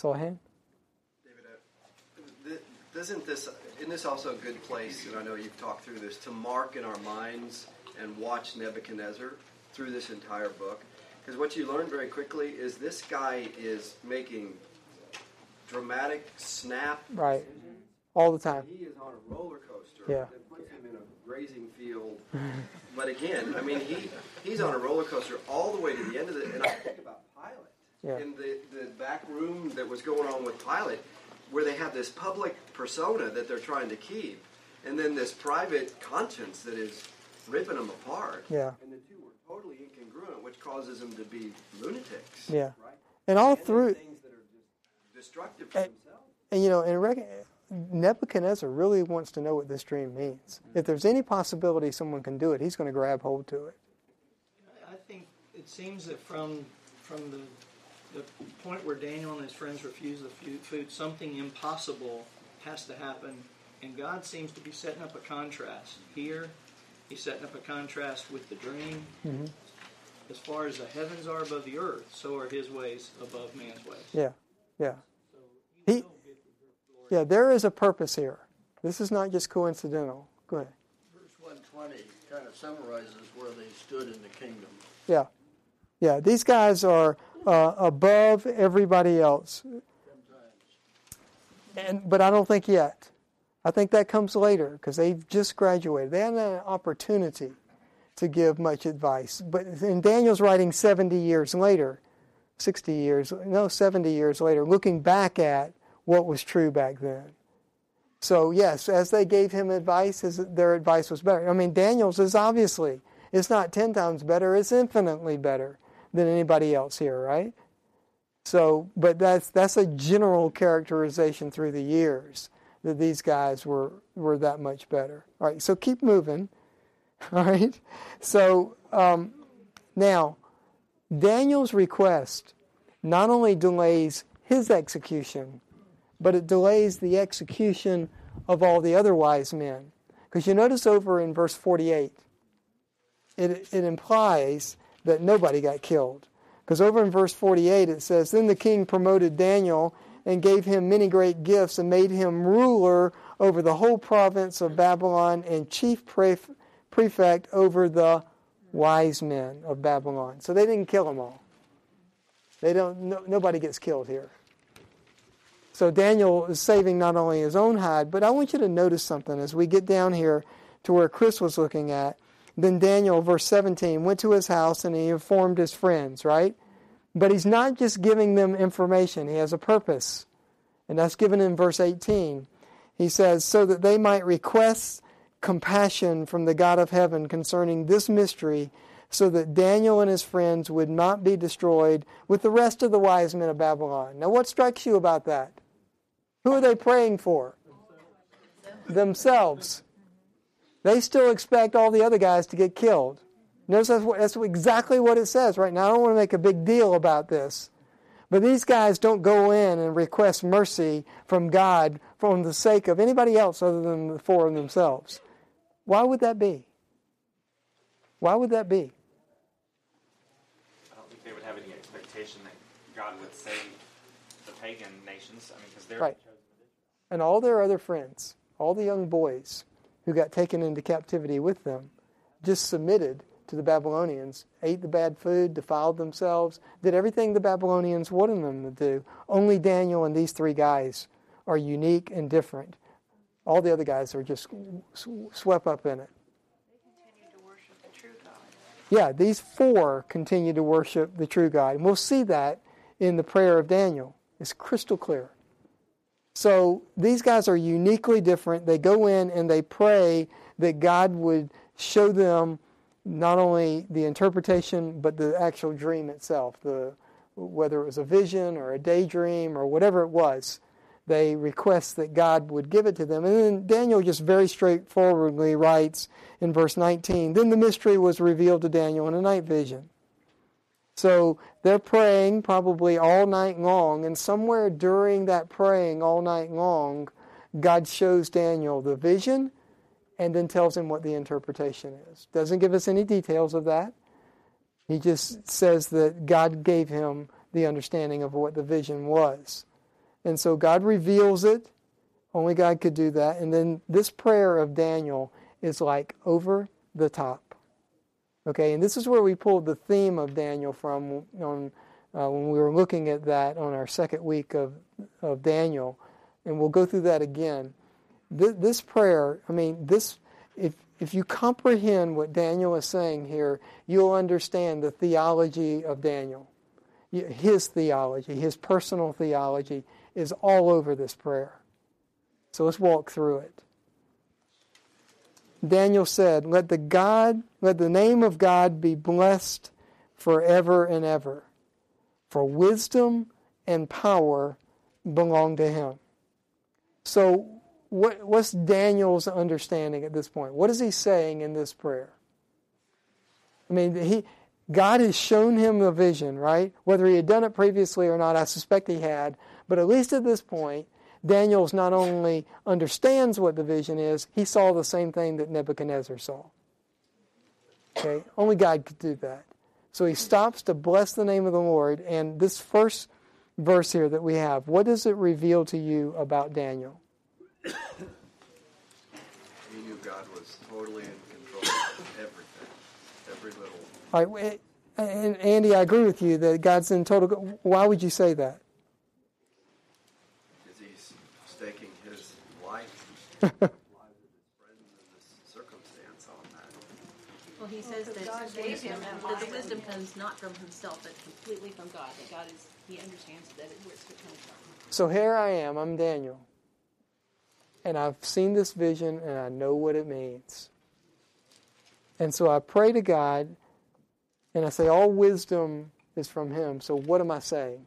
Sohan? David, uh, doesn't this, isn't this also a good place, and I know you've talked through this, to mark in our minds and watch Nebuchadnezzar through this entire book? Because what you learn very quickly is this guy is making dramatic snap right decisions. All the time. He is on a roller coaster. Yeah. That puts him in a grazing field. But again, I mean, he he's on a roller coaster all the way to the end of it. And I think about Pilate yeah. in the, the back room that was going on with Pilate, where they have this public persona that they're trying to keep, and then this private conscience that is ripping them apart. Yeah. And the two were totally incongruent, which causes them to be lunatics. Yeah. Right? And all and through things that are just destructive to and, themselves. And you know, and reckon. Nebuchadnezzar really wants to know what this dream means. If there's any possibility someone can do it, he's going to grab hold to it. I think it seems that from from the, the point where Daniel and his friends refuse the food, something impossible has to happen, and God seems to be setting up a contrast. Here, he's setting up a contrast with the dream. Mm-hmm. As far as the heavens are above the earth, so are his ways above man's ways. Yeah, yeah. So you he, know Yeah, there is a purpose here. This is not just coincidental. Go ahead. Verse one twenty kind of summarizes where they stood in the kingdom. Yeah. Yeah, these guys are uh, above everybody else. Sometimes. And But I don't think yet. I think that comes later because they've just graduated. They haven't had an opportunity to give much advice. But in Daniel's writing seventy years later, sixty years, no, seventy years later, looking back at what was true back then. So yes, as they gave him advice, his, their advice was better. I mean, Daniel's is obviously, it's not ten times better, it's infinitely better than anybody else here, right? So, but that's that's a general characterization through the years, that these guys were, were that much better. All right, so keep moving, all right? So um, now, Daniel's request not only delays his execution, but it delays the execution of all the other wise men. Because you notice over in verse forty-eight, it, it implies that nobody got killed. Because over in verse forty-eight it says, "Then the king promoted Daniel and gave him many great gifts and made him ruler over the whole province of Babylon and chief pref- prefect over the wise men of Babylon." So they didn't kill them all. They don't. No, nobody gets killed here. So Daniel is saving not only his own hide, but I want you to notice something as we get down here to where Chris was looking at. Then Daniel, verse seventeen, went to his house and he informed his friends, right? But he's not just giving them information. He has a purpose. And that's given in verse eighteen. He says, so that they might request compassion from the God of heaven concerning this mystery, so that Daniel and his friends would not be destroyed with the rest of the wise men of Babylon. Now what strikes you about that? Who are they praying for? Themselves. Themselves. They still expect all the other guys to get killed. Notice that's, what, that's exactly what it says right now. I don't want to make a big deal about this. But these guys don't go in and request mercy from God for the sake of anybody else other than the four of themselves. Why would that be? Why would that be? I don't think they would have any expectation that God would save the pagan nations. I mean, because they're... Right. And all their other friends, all the young boys who got taken into captivity with them, just submitted to the Babylonians, ate the bad food, defiled themselves, did everything the Babylonians wanted them to do. Only Daniel and these three guys are unique and different. All the other guys are just swept up in it. They continue to worship the true God. Yeah, these four continue to worship the true God. And we'll see that in the prayer of Daniel. It's crystal clear. So these guys are uniquely different. They go in and they pray that God would show them not only the interpretation, but the actual dream itself, the whether it was a vision or a daydream or whatever it was. They request that God would give it to them. And then Daniel just very straightforwardly writes in verse nineteen, "Then the mystery was revealed to Daniel in a night vision." So they're praying probably all night long, and somewhere during that praying all night long, God shows Daniel the vision and then tells him what the interpretation is. Doesn't give us any details of that. He just says that God gave him the understanding of what the vision was. And so God reveals it. Only God could do that. And then this prayer of Daniel is like over the top. Okay, and this is where we pulled the theme of Daniel from on, uh, when we were looking at that on our second week of, of Daniel. And we'll go through that again. This, this prayer, I mean, this if if you comprehend what Daniel is saying here, you'll understand the theology of Daniel. His theology, his personal theology, is all over this prayer. So let's walk through it. Daniel said, "Let the God, let the name of God be blessed forever and ever, for wisdom and power belong to Him." So, what, what's Daniel's understanding at this point? What is he saying in this prayer? I mean, he. God has shown him the vision, right? Whether he had done it previously or not, I suspect he had. But at least at this point, Daniel's not only understands what the vision is, he saw the same thing that Nebuchadnezzar saw. Okay? Only God could do that. So he stops to bless the name of the Lord. And this first verse here that we have, what does it reveal to you about Daniel? He knew God was totally in control of everything, every little. All right, and Andy, I agree with you that God's in total. Why would you say that? Because He's staking His life, His friends, and His circumstance on that. Well, He says that, wisdom, that the wisdom comes not from Himself, but completely from God. That God is, He understands that it works to come from. So here I am. I'm Daniel, and I've seen this vision, and I know what it means. And so I pray to God. And I say, all wisdom is from Him. So what am I saying?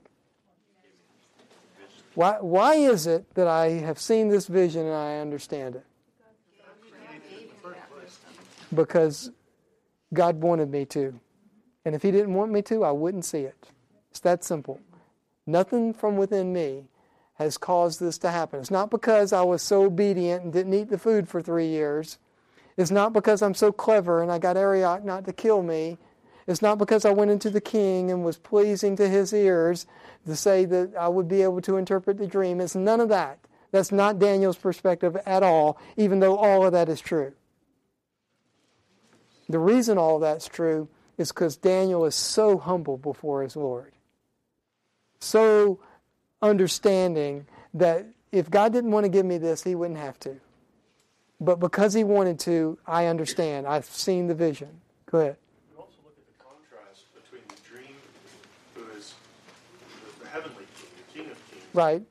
Why why is it that I have seen this vision and I understand it? Because God wanted me to. And if He didn't want me to, I wouldn't see it. It's that simple. Nothing from within me has caused this to happen. It's not because I was so obedient and didn't eat the food for three years. It's not because I'm so clever and I got Arioch not to kill me. It's not because I went into the king and was pleasing to his ears to say that I would be able to interpret the dream. It's none of that. That's not Daniel's perspective at all, even though all of that is true. The reason all that's true is because Daniel is so humble before his Lord. So understanding that if God didn't want to give me this, He wouldn't have to. But because He wanted to, I understand. I've seen the vision. Go ahead. Right.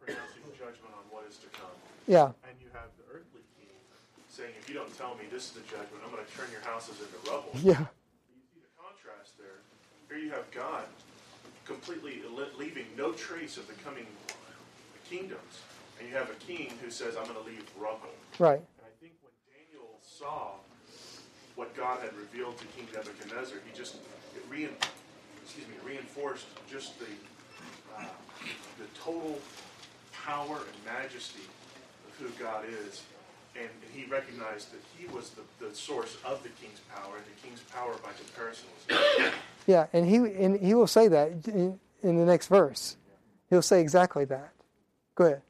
Pronouncing judgment on what is to come. Yeah. And you have the earthly king saying, if you don't tell me this is the judgment, I'm going to turn your houses into rubble. Yeah. You see the contrast there. Here you have God completely leaving no trace of the coming kingdoms. And you have a king who says, I'm going to leave rubble. Right. And I think when Daniel saw what God had revealed to King Nebuchadnezzar, he just, it re- excuse me, reinforced just the Uh, the total power and majesty of who God is, and, and he recognized that He was the, the source of the king's power, and the king's power by comparison was yeah, and he and he will say that in, in the next verse. Yeah. He'll say exactly that. Go ahead.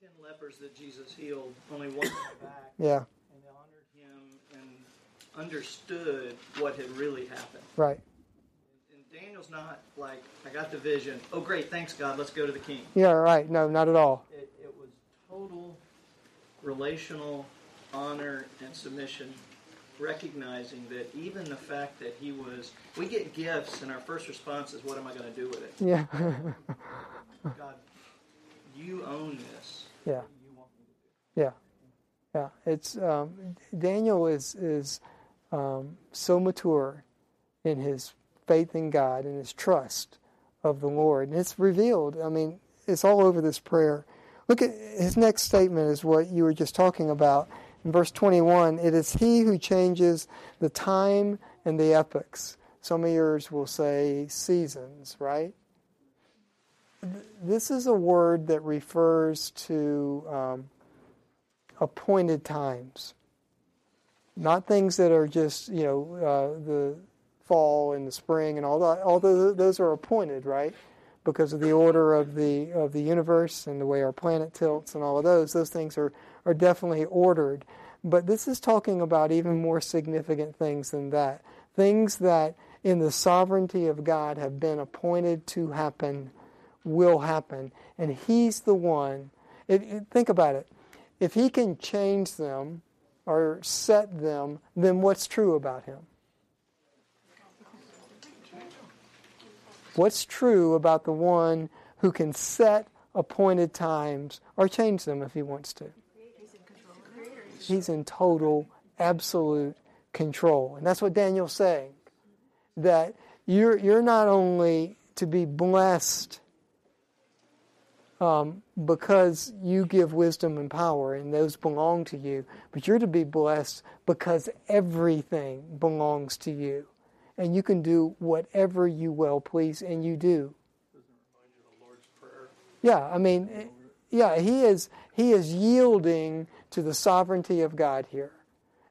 The ten lepers that Jesus healed, only one came back. Yeah. And they honored Him and understood what had really happened. Right. Daniel's not like, I got the vision. Oh, great, thanks, God, let's go to the king. Yeah, right. No, not at all. It, it was total relational honor and submission, recognizing that even the fact that he was, we get gifts, and our first response is, what am I going to do with it? Yeah. God, you own this. Yeah. You want me to do it. Yeah. Yeah. It's, um, Daniel is, is um, so mature in his faith in God and his trust of the Lord. And it's revealed. I mean, it's all over this prayer. Look at his next statement is what you were just talking about. In verse twenty-one, it is He who changes the time and the epochs. Some of yours will say seasons, right? This is a word that refers to um, appointed times. Not things that are just, you know, uh, the fall and the spring and all that, all those are appointed, right? Because of the order of the of the universe and the way our planet tilts and all of those, those things are, are definitely ordered. But this is talking about even more significant things than that. Things that in the sovereignty of God have been appointed to happen, will happen. And He's the one. It, it, think about it. If He can change them or set them, then what's true about Him? What's true about the one who can set appointed times or change them if he wants to? He's in total, absolute control. And that's what Daniel's saying, that you're you're not only to be blessed um, because you give wisdom and power, and those belong to you, but you're to be blessed because everything belongs to you. And you can do whatever you well please, and you do. Doesn't remind you of the Lord's Prayer? Yeah, I mean, yeah, he is he is yielding to the sovereignty of God here,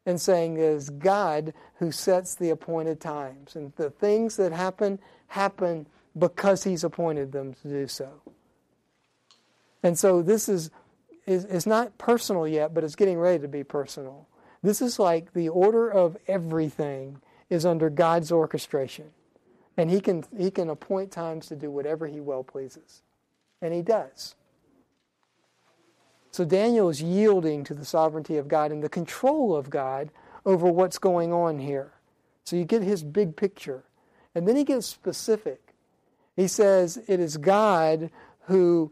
and saying it is God who sets the appointed times, and the things that happen happen because He's appointed them to do so. And so this is is it's not personal yet, but it's getting ready to be personal. This is like the order of everything is under God's orchestration, and he can he can appoint times to do whatever He well pleases, and He does. So Daniel is yielding to the sovereignty of God and the control of God over what's going on here. So you get his big picture, and then he gets specific. He says it is God who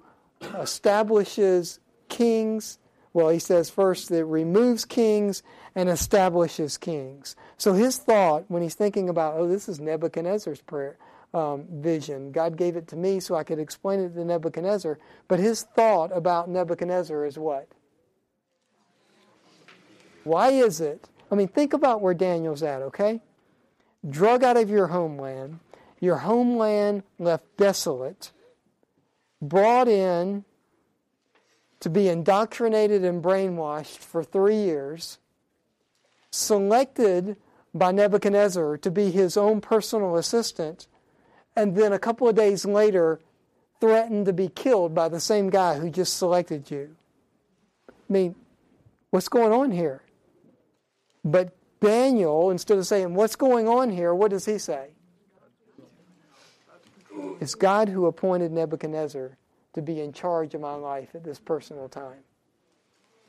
establishes kings. Well, he says first that removes kings and establishes kings. So his thought, when he's thinking about, oh, this is Nebuchadnezzar's prayer um, vision. God gave it to me so I could explain it to Nebuchadnezzar. But his thought about Nebuchadnezzar is what? Why is it? I mean, think about where Daniel's at, okay? Drug out of your homeland. Your homeland left desolate. Brought in to be indoctrinated and brainwashed for three years, selected by Nebuchadnezzar to be his own personal assistant, and then a couple of days later threatened to be killed by the same guy who just selected you. I mean, what's going on here? But Daniel, instead of saying, what's going on here, what does he say? It's God who appointed Nebuchadnezzar to be in charge of my life at this personal time.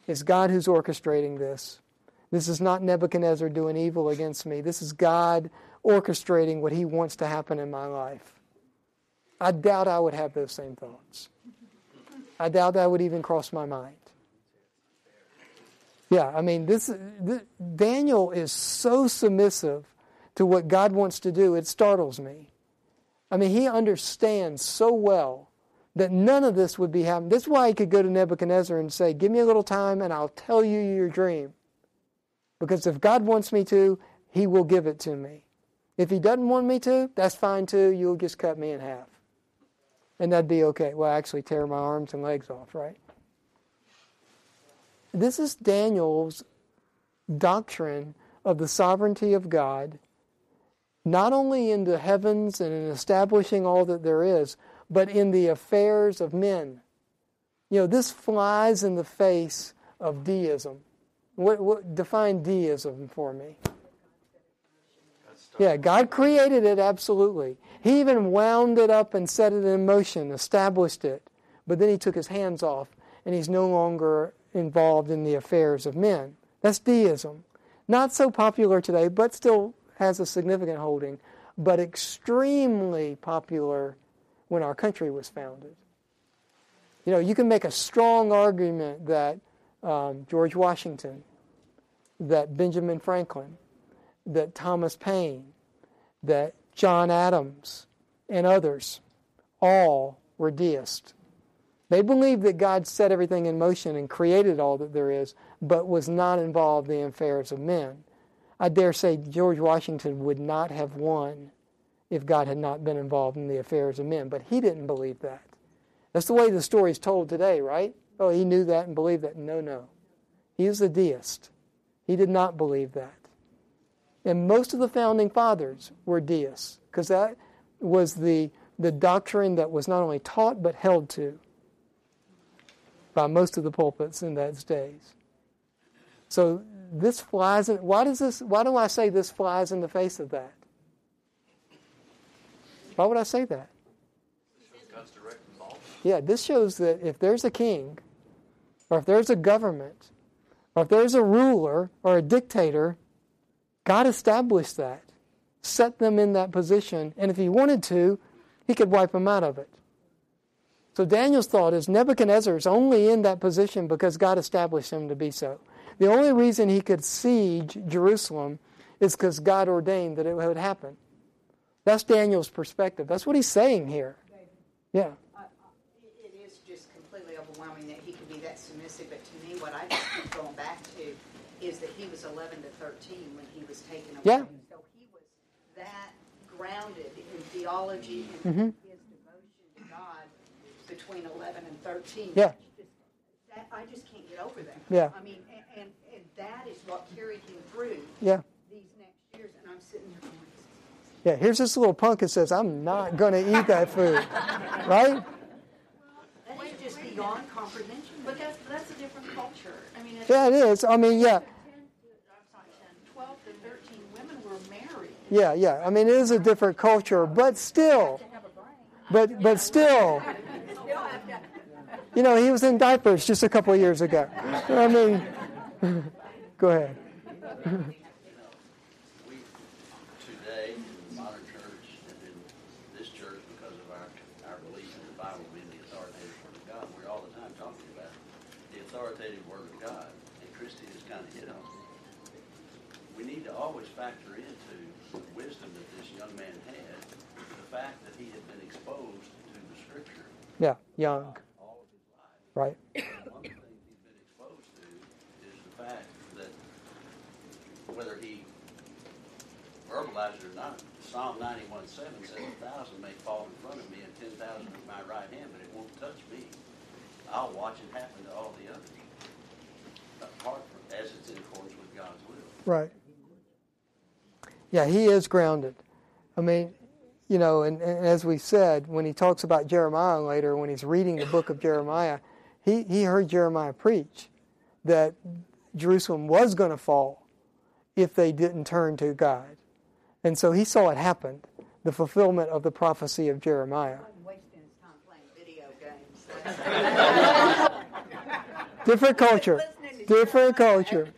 It's God who's orchestrating this. This is not Nebuchadnezzar doing evil against me. This is God orchestrating what He wants to happen in my life. I doubt I would have those same thoughts. I doubt that would even cross my mind. Yeah, I mean, this, this Daniel is so submissive to what God wants to do, it startles me. I mean, he understands so well that none of this would be happening. That's why he could go to Nebuchadnezzar and say, give me a little time and I'll tell you your dream. Because if God wants me to, He will give it to me. If He doesn't want me to, that's fine too. You'll just cut me in half. And that'd be okay. Well, actually tear my arms and legs off, right? This is Daniel's doctrine of the sovereignty of God, not only in the heavens and in establishing all that there is, but in the affairs of men. You know, this flies in the face of deism. What, what define deism for me? Yeah, God created it, absolutely. He even wound it up and set it in motion, established it. But then He took His hands off, and He's no longer involved in the affairs of men. That's deism. Not so popular today, but still has a significant holding, but extremely popular when our country was founded. You know, you can make a strong argument that um, George Washington, that Benjamin Franklin, that Thomas Paine, that John Adams, and others, all were deists. They believed that God set everything in motion and created all that there is, but was not involved in the affairs of men. I dare say George Washington would not have won if God had not been involved in the affairs of men. But he didn't believe that. That's the way the story is told today, right? Oh, he knew that and believed that. No, no. He was a deist. He did not believe that. And most of the founding fathers were deists, because that was the, the doctrine that was not only taught but held to by most of the pulpits in those days. So this flies in. Why does this? Why do I say this flies in the face of that? Why would I say that? Yeah, this shows that if there's a king, or if there's a government, or if there's a ruler or a dictator, God established that, set them in that position, and if he wanted to, he could wipe them out of it. So Daniel's thought is Nebuchadnezzar is only in that position because God established him to be so. The only reason he could siege Jerusalem is because God ordained that it would happen. That's Daniel's perspective. That's what he's saying here. Yeah. Uh, it is just completely overwhelming that he could be that submissive, but to me what I just keep going back to is that he was eleven to thirteen when he was taken away. Yeah. So he was that grounded in theology and mm-hmm. his devotion to God between eleven and thirteen. Yeah. Just, that, I just can't get over that. Yeah. I mean, and, and, and that is what carried him through yeah. these next years. And I'm sitting here going, yeah, here's this little punk that says, I'm not going to eat that food. Right? That is just beyond comprehension. But that's, that's a different culture. I mean, it's, yeah, it is. I mean, yeah. twelve to thirteen women were married. Yeah, yeah. I mean, it is a different culture, but still. But but still. You know, he was in diapers just a couple of years ago. I mean, go ahead. Always factor into the wisdom that this young man had, the fact that he had been exposed to the Scripture. Yeah, young. All of his life. Right. And one of the things he's been exposed to is the fact that whether he verbalized it or not, Psalm ninety-one seven says, a thousand may fall in front of me and ten thousand at my right hand, but it won't touch me. I'll watch it happen to all the others, apart from as it's in accordance with God's will. Right. Yeah, he is grounded. I mean, you know, and, and as we said, when he talks about Jeremiah later, when he's reading the book of Jeremiah, he, he heard Jeremiah preach that Jerusalem was going to fall if they didn't turn to God. And so he saw it happen, the fulfillment of the prophecy of Jeremiah. I'm wasting his time playing video games. Different culture. Different culture.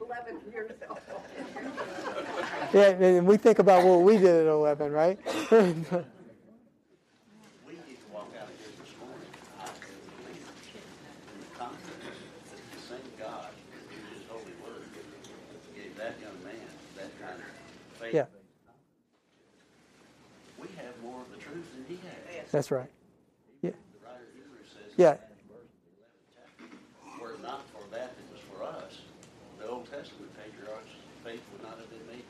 Yeah, and we think about what we did at eleven, right? We need to walk out of here this morning, I as a leader, with confidence that the same God who His holy word gave that young man that kind of faith. Yeah. We have more of the truth than he has. That's right. Yeah. The writer of Hebrews says in yeah. that verse in the eleventh chapter, were it not for that that was for us, the Old Testament patriarchs' faith would not have been made.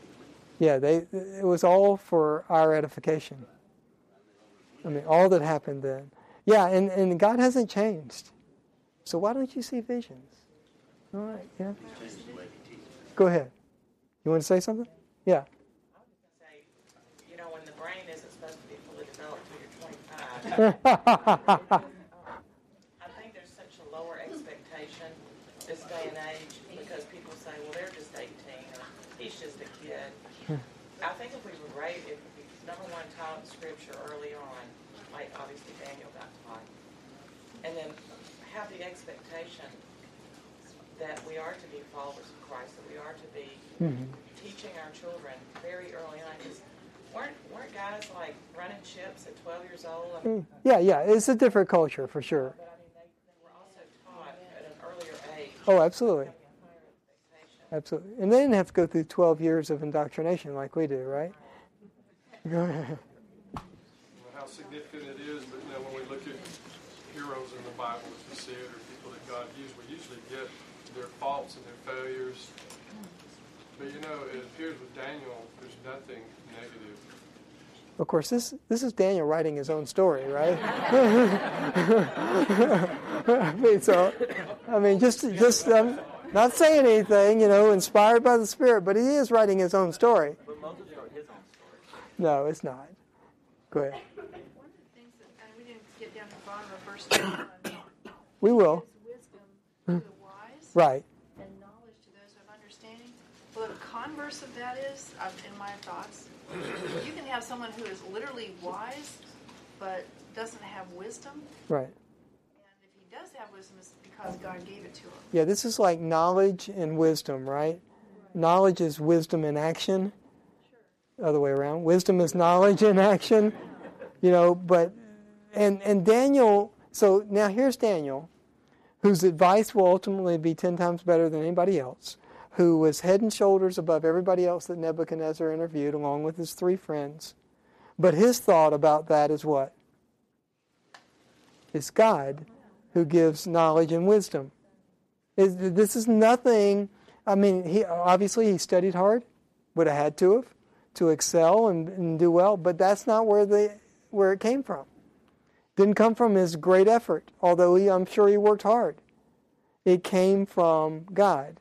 Yeah, they, it was all for our edification. I mean, all that happened then. Yeah, and, and God hasn't changed. So why don't you see visions? All right, yeah. Go ahead. You want to say something? Yeah. I was just going to say, you know, when the brain isn't supposed to be fully developed until you're twenty-five, I think there's such a lower expectation this day and age because people say, well, they're just eighteen or he's just a kid. I think if we were right, if we, number one, taught Scripture early on, like obviously Daniel got taught, and then have the expectation that we are to be followers of Christ, that we are to be mm-hmm. teaching our children very early on. Because weren't, weren't guys like running ships at twelve years old? I mean, yeah, yeah, it's a different culture for sure. But I mean, they, they were also taught at an earlier age. Oh, absolutely. Absolutely. And they didn't have to go through twelve years of indoctrination like we do, right? Go ahead. Well, how significant it is, but now when we look at heroes in the Bible, as we see it, or people that God used, we usually get their faults and their failures. But, you know, it appears with Daniel, there's nothing negative. Of course, this this is Daniel writing his own story, right? I mean, so, I mean, just... just um, not saying anything, you know, inspired by the Spirit, but he is writing his own story. But most No, it's not. Go ahead. One of the things that, and we didn't get down to the bottom of verse twenty-one. We will. Wisdom to the wise, right? And knowledge to those of understanding. Well, the converse of that is, in my thoughts, you can have someone who is literally wise, but doesn't have wisdom. Right. Does have wisdom is because God gave it to him. Yeah, this is like knowledge and wisdom, right? Right. Knowledge is wisdom in action. Sure. Other way around. Wisdom is knowledge in action. You know, but and and Daniel, so now here's Daniel, whose advice will ultimately be ten times better than anybody else, who was head and shoulders above everybody else that Nebuchadnezzar interviewed, along with his three friends. But his thought about that is what? It's God who gives knowledge and wisdom. This is nothing, I mean, he obviously he studied hard, would have had to have, to excel and, and do well, but that's not where the where it came from. Didn't come from his great effort, although he, I'm sure he worked hard. It came from God.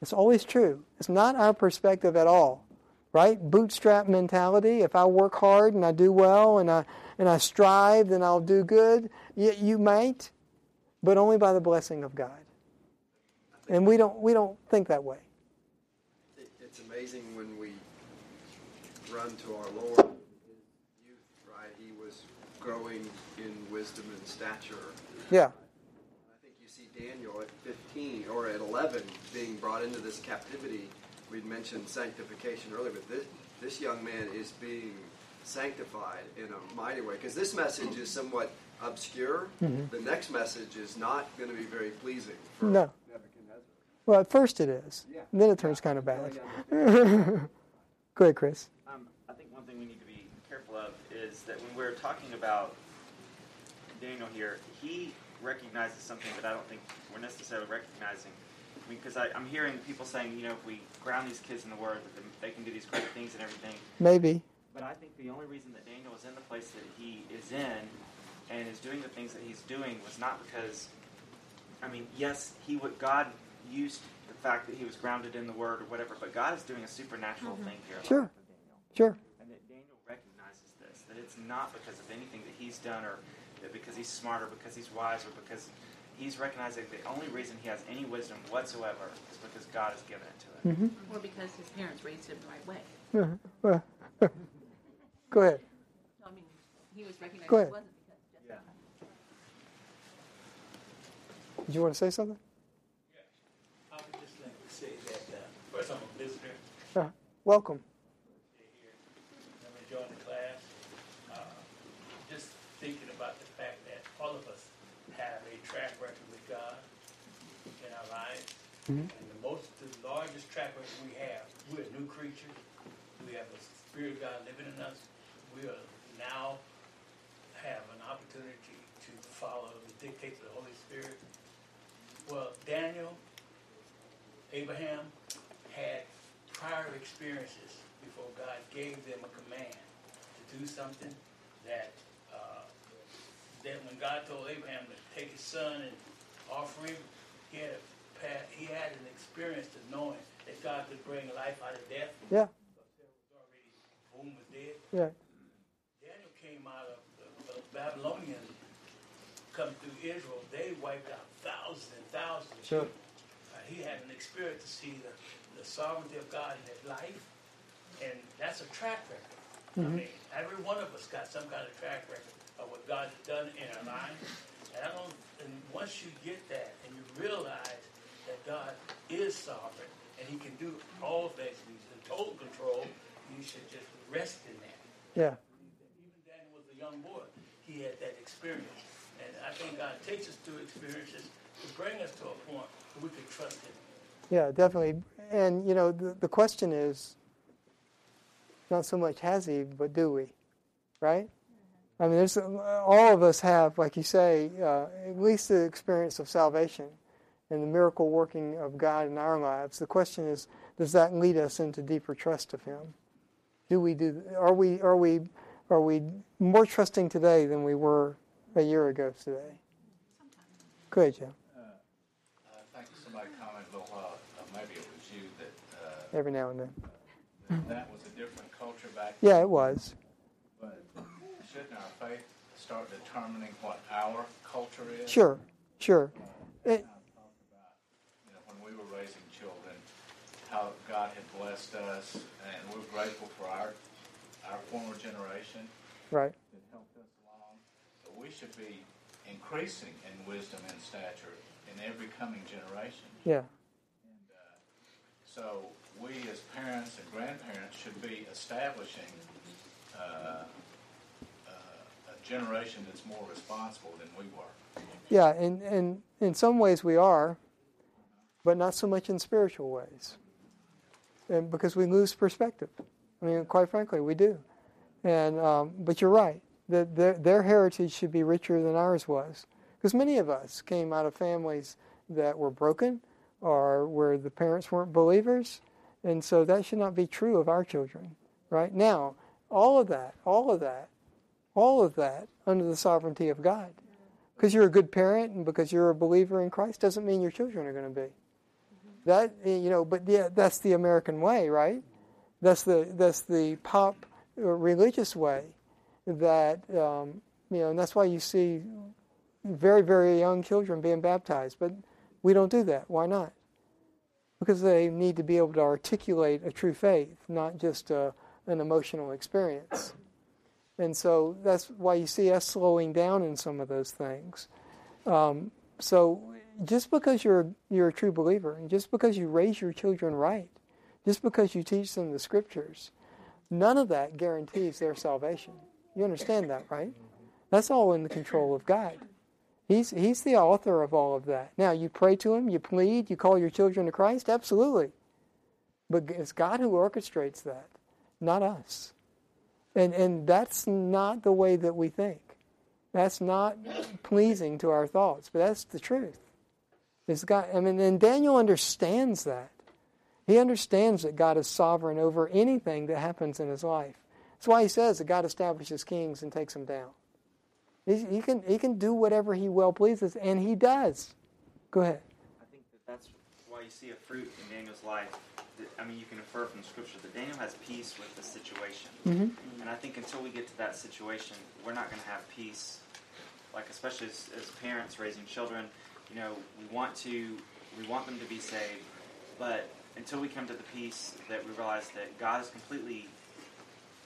It's always true. It's not our perspective at all, right? Bootstrap mentality, if I work hard and I do well and I and I strive, then I'll do good. You, you might, but only by the blessing of God. And we don't we don't think that way. It's amazing when we run to our Lord in youth, right? He was growing in wisdom and stature. Yeah. I think you see Daniel at fifteen or at eleven being brought into this captivity. We'd mentioned sanctification earlier, but this, this young man is being sanctified in a mighty way, because this message is somewhat obscure. Mm-hmm. The next message is not going to be very pleasing for no. Nebuchadnezzar. Well, at first it is. Yeah. And then it turns yeah. kind of bad. Go ahead, Chris. Um, I think one thing we need to be careful of is that when we're talking about Daniel here, he recognizes something that I don't think we're necessarily recognizing. I mean, because I'm hearing people saying, you know, if we ground these kids in the Word, that they can do these great things and everything. Maybe. But I think the only reason that Daniel is in the place that he is in and is doing the things that he's doing was not because, I mean, yes, he would, God used the fact that he was grounded in the Word or whatever, but God is doing a supernatural mm-hmm. thing here. Sure, sure. And that Daniel recognizes this, that it's not because of anything that he's done or that because he's smarter, because he's wiser, because he's recognizing the only reason he has any wisdom whatsoever is because God has given it to him. Mm-hmm. Or because his parents raised him the right way. Yeah, well, yeah. Go ahead. No, I mean, he was recognized. Go ahead. It wasn't because yeah. Yeah. Did you want to say something? Yeah. I would just like to say that, uh, first I'm a visitor. Uh, welcome. Here. I'm enjoying the class. Uh, just thinking about the fact that all of us have a track record with God in our lives. Mm-hmm. And the most, the largest track record we have, we're a new creature. We have the Spirit of God living in us. We are now have an opportunity to follow the dictates of the Holy Spirit. Well, Daniel, Abraham had prior experiences before God gave them a command to do something that uh, that when God told Abraham to take his son and offer him, he had a, he had an experience to knowing that God could bring life out of death. Yeah. Was dead. Yeah. Daniel came out of the, the Babylonians, come through Israel. They wiped out thousands and thousands. Sure. Uh, he had an experience to see the, the sovereignty of God in his life, and that's a track record. Mm-hmm. I mean, every one of us got some kind of track record of what God has done in our lives. And I don't. And once you get that, and you realize that God is sovereign and He can do all things, He's in total control. You should just rest in that. Yeah. Even Daniel was a young boy. He had that experience. And I think God takes us through experiences to bring us to a point where we can trust Him. Yeah, definitely. And, you know, the, the question is, not so much has He, but do we? Right? Mm-hmm. I mean, there's all of us have, like you say, uh, at least the experience of salvation and the miracle working of God in our lives. The question is, does that lead us into deeper trust of Him? Do we do? Are we are we are we more trusting today than we were a year ago today? Sometimes. Go ahead, Jim. Uh, I think somebody commented a little while, uh, maybe it was you, that uh, every now and then uh, that, that was a different culture back then? Yeah, it was. But shouldn't our faith start determining what our culture is? Sure, sure. Uh, it, you know, when we were raising children, how God had blessed us, and we we're grateful for our our former generation. Right. It helped us along. But we should be increasing in wisdom and stature in every coming generation. Yeah. And uh, so we as parents and grandparents should be establishing uh, uh, a generation that's more responsible than we were. Yeah, and, and in some ways we are, but not so much in spiritual ways. And because we lose perspective. I mean, quite frankly, we do. And um, but you're right. That their, their heritage should be richer than ours was. Because many of us came out of families that were broken or where the parents weren't believers. And so that should not be true of our children, right? Now, all of that, all of that, all of that under the sovereignty of God. Because you're a good parent and because you're a believer in Christ doesn't mean your children are going to be. That, you know, but yeah, that's the American way, right? That's the, that's the pop religious way that, um, you know, and that's why you see very, very young children being baptized. But we don't do that. Why not? Because they need to be able to articulate a true faith, not just a, an emotional experience. And so that's why you see us slowing down in some of those things. Um, so just because you're you're a true believer, and just because you raise your children right, just because you teach them the Scriptures, none of that guarantees their salvation. You understand that, right? That's all in the control of God. He's He's the author of all of that. Now, you pray to Him, you plead, you call your children to Christ, absolutely. But it's God who orchestrates that, not us. And and that's not the way that we think. That's not pleasing to our thoughts, but that's the truth. It's God. I mean, and Daniel understands that. He understands that God is sovereign over anything that happens in his life. That's why he says that God establishes kings and takes them down. He, he can he can do whatever he well pleases, and he does. Go ahead. I think that that's why you see a fruit in Daniel's life. That, I mean, you can infer from Scripture that Daniel has peace with the situation. Mm-hmm. And I think until we get to that situation, we're not going to have peace. Like, especially as, as parents raising children, you know, we want to we want them to be saved, but until we come to the peace that we realize that God is completely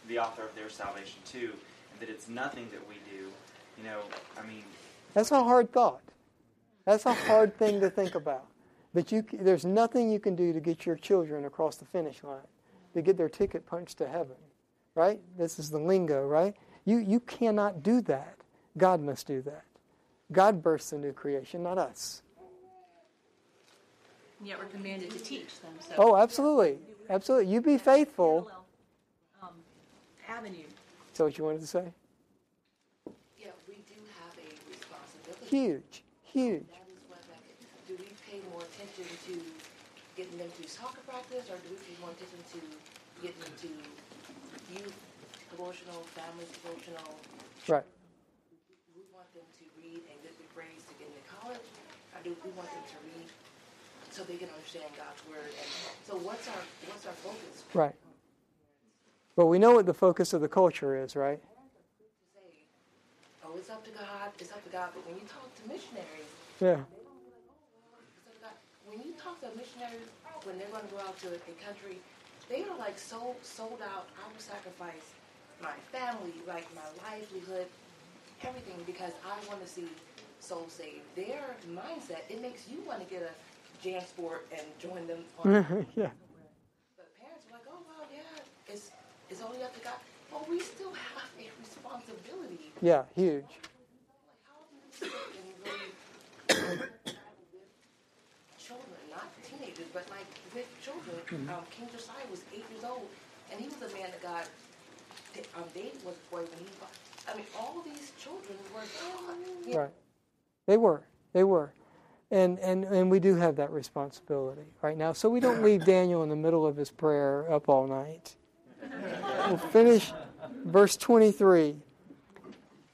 the author of their salvation too, and that it's nothing that we do. You know, I mean, that's a hard thought. That's a hard thing to think about. That you, there's nothing you can do to get your children across the finish line, to get their ticket punched to heaven, right? This is the lingo, right? You you cannot do that. God must do that. God births the new creation, not us. And yet we're commanded to teach them. So. Oh, absolutely, absolutely. You be faithful. Um, avenue. Is that what you wanted to say? Yeah, we do have a responsibility. Huge, huge. That is what I could, do we pay more attention to getting them to soccer practice, or do we pay more attention to getting them to youth devotional, family devotional? Right. Do we want them to read and get the grades to get into college, or do we want them to read so they can understand God's word? And so, what's our what's our focus? Right. But we know what the focus of the culture is, right? Oh, it's up to God, it's up to God. But when you talk to missionaries, yeah. They don't be like, oh, well, it's up to God. When you talk to missionaries, when they're going to go out to a country, they are like so sold out, I will sacrifice my family, like my livelihood, everything, because I want to see souls saved. Their mindset, it makes you want to get a jam sport and join them on. Yeah. But parents are like, oh, well, yeah, it's... It's only up to God. Well, we still have a responsibility. Yeah, huge. Like, how do we really with children, not teenagers, but like with children? Mm-hmm. Um, King Josiah was eight years old, and he was a man that God. Um, David was a boy when he. I mean, all these children were. Oh, you know. Right. They were. They were, and and and we do have that responsibility right now. So we don't leave Daniel in the middle of his prayer up all night. We'll finish verse twenty-three.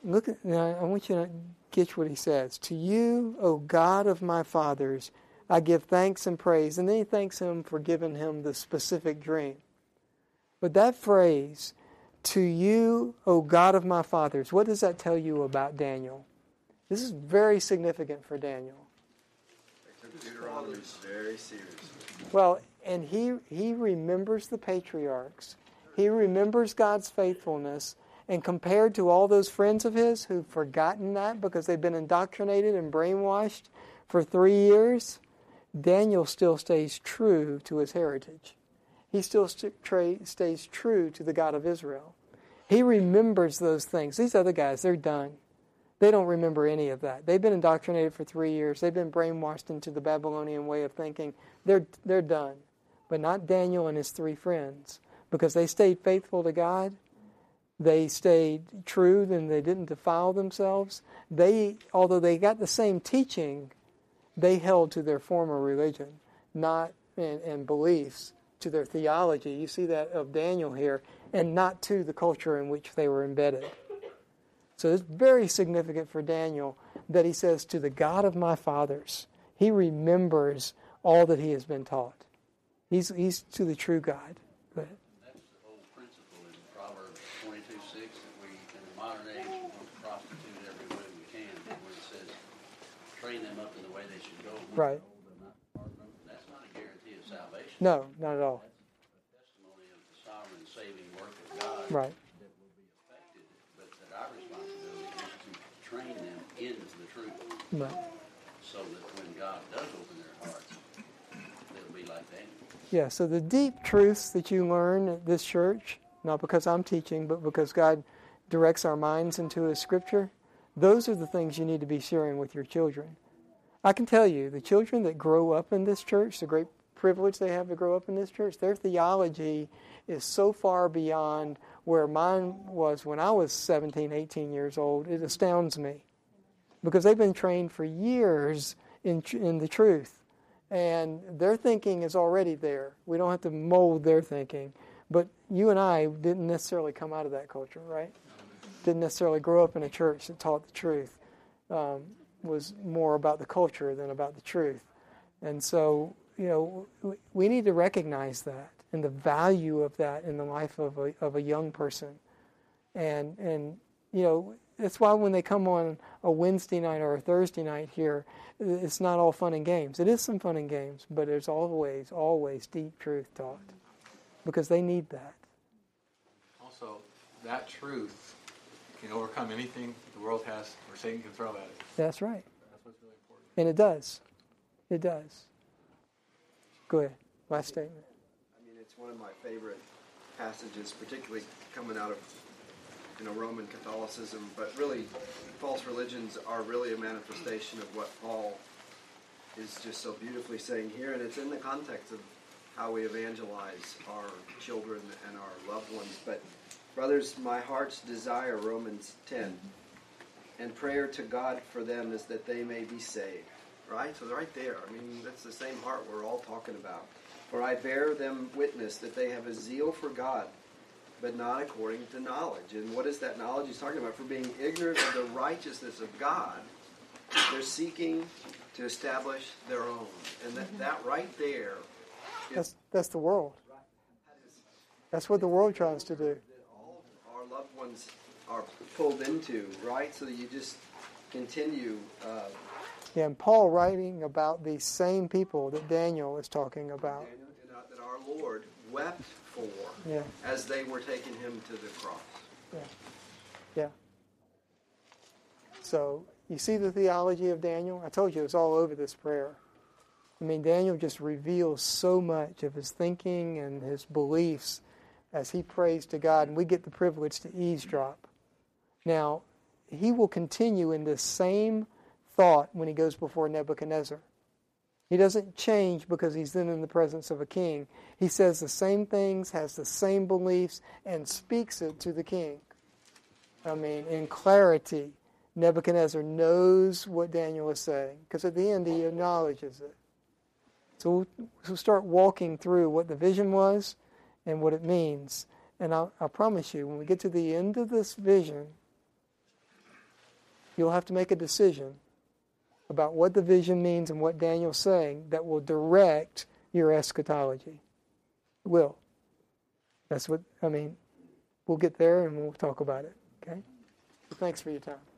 Look at, now I want you to get what he says. To you, O God of my fathers, I give thanks and praise. And then he thanks him for giving him the specific dream. But that phrase, to you, O God of my fathers, what does that tell you about Daniel? This is very significant for Daniel. They took Deuteronomy very seriously. Well, and he, he remembers the patriarchs. He remembers God's faithfulness. And compared to all those friends of his who've forgotten that because they've been indoctrinated and brainwashed for three years, Daniel still stays true to his heritage. He still st- tra- stays true to the God of Israel. He remembers those things. These other guys, they're done. They don't remember any of that. They've been indoctrinated for three years. They've been brainwashed into the Babylonian way of thinking. They're, they're done. But not Daniel and his three friends, because they stayed faithful to God. They stayed true, and they didn't defile themselves. They, although they got the same teaching, they held to their former religion, not and, and beliefs, to their theology. You see that of Daniel here, and not to the culture in which they were embedded. So it's very significant for Daniel that he says, to the God of my fathers. He remembers all that he has been taught. He's, he's to the true God. Go ahead. Them up in the way they should go. Right. That's not a guarantee of salvation. No, not at all. That's a testimony of the sovereign saving work of God. Right. That will be affected, but that our responsibility is to train them into the truth. Right. So that when God does open their hearts, they'll be like that. Yeah, so the deep truths that you learn at this church, not because I'm teaching, but because God directs our minds into His Scripture, those are the things you need to be sharing with your children. I can tell you, the children that grow up in this church, the great privilege they have to grow up in this church, their theology is so far beyond where mine was when I was seventeen, eighteen years old. It astounds me because they've been trained for years in, in the truth, and their thinking is already there. We don't have to mold their thinking, but you and I didn't necessarily come out of that culture, right? Didn't necessarily grow up in a church that taught the truth, um, was more about the culture than about the truth. And so, you know, we need to recognize that and the value of that in the life of a, of a young person. And, and you know, that's why when they come on a Wednesday night or a Thursday night here, it's not all fun and games. It is some fun and games, but there's always, always deep truth taught because they need that. Also, that truth can overcome anything the world has or Satan can throw at it. That's right. That's what's really important. And it does. It does. Go ahead. Last statement. I mean, it's one of my favorite passages, particularly coming out of, you know, Roman Catholicism, but really false religions are really a manifestation of what Paul is just so beautifully saying here, and it's in the context of how we evangelize our children and our loved ones. But brothers, my heart's desire, Romans ten, and prayer to God for them is that they may be saved. Right? So right there, I mean, that's the same heart we're all talking about. For I bear them witness that they have a zeal for God, but not according to knowledge. And what is that knowledge he's talking about? For being ignorant of the righteousness of God, they're seeking to establish their own. And that, that right there is... That's, that's the world. That's what the world tries to do. Loved ones are pulled into, right? So you just continue. Uh, yeah, and Paul writing about these same people that Daniel is talking about. Daniel, that our Lord wept for yeah. as they were taking him to the cross. Yeah. Yeah. So you see the theology of Daniel? I told you it was all over this prayer. I mean, Daniel just reveals so much of his thinking and his beliefs as he prays to God, and we get the privilege to eavesdrop. Now, he will continue in this same thought when he goes before Nebuchadnezzar. He doesn't change because he's then in the presence of a king. He says the same things, has the same beliefs, and speaks it to the king. I mean, in clarity, Nebuchadnezzar knows what Daniel is saying, because at the end he acknowledges it. So we'll start walking through what the vision was, and what it means. And I, I promise you, when we get to the end of this vision, you'll have to make a decision about what the vision means and what Daniel's saying that will direct your eschatology. It will. That's what, I mean, we'll get there and we'll talk about it, okay? Thanks for your time.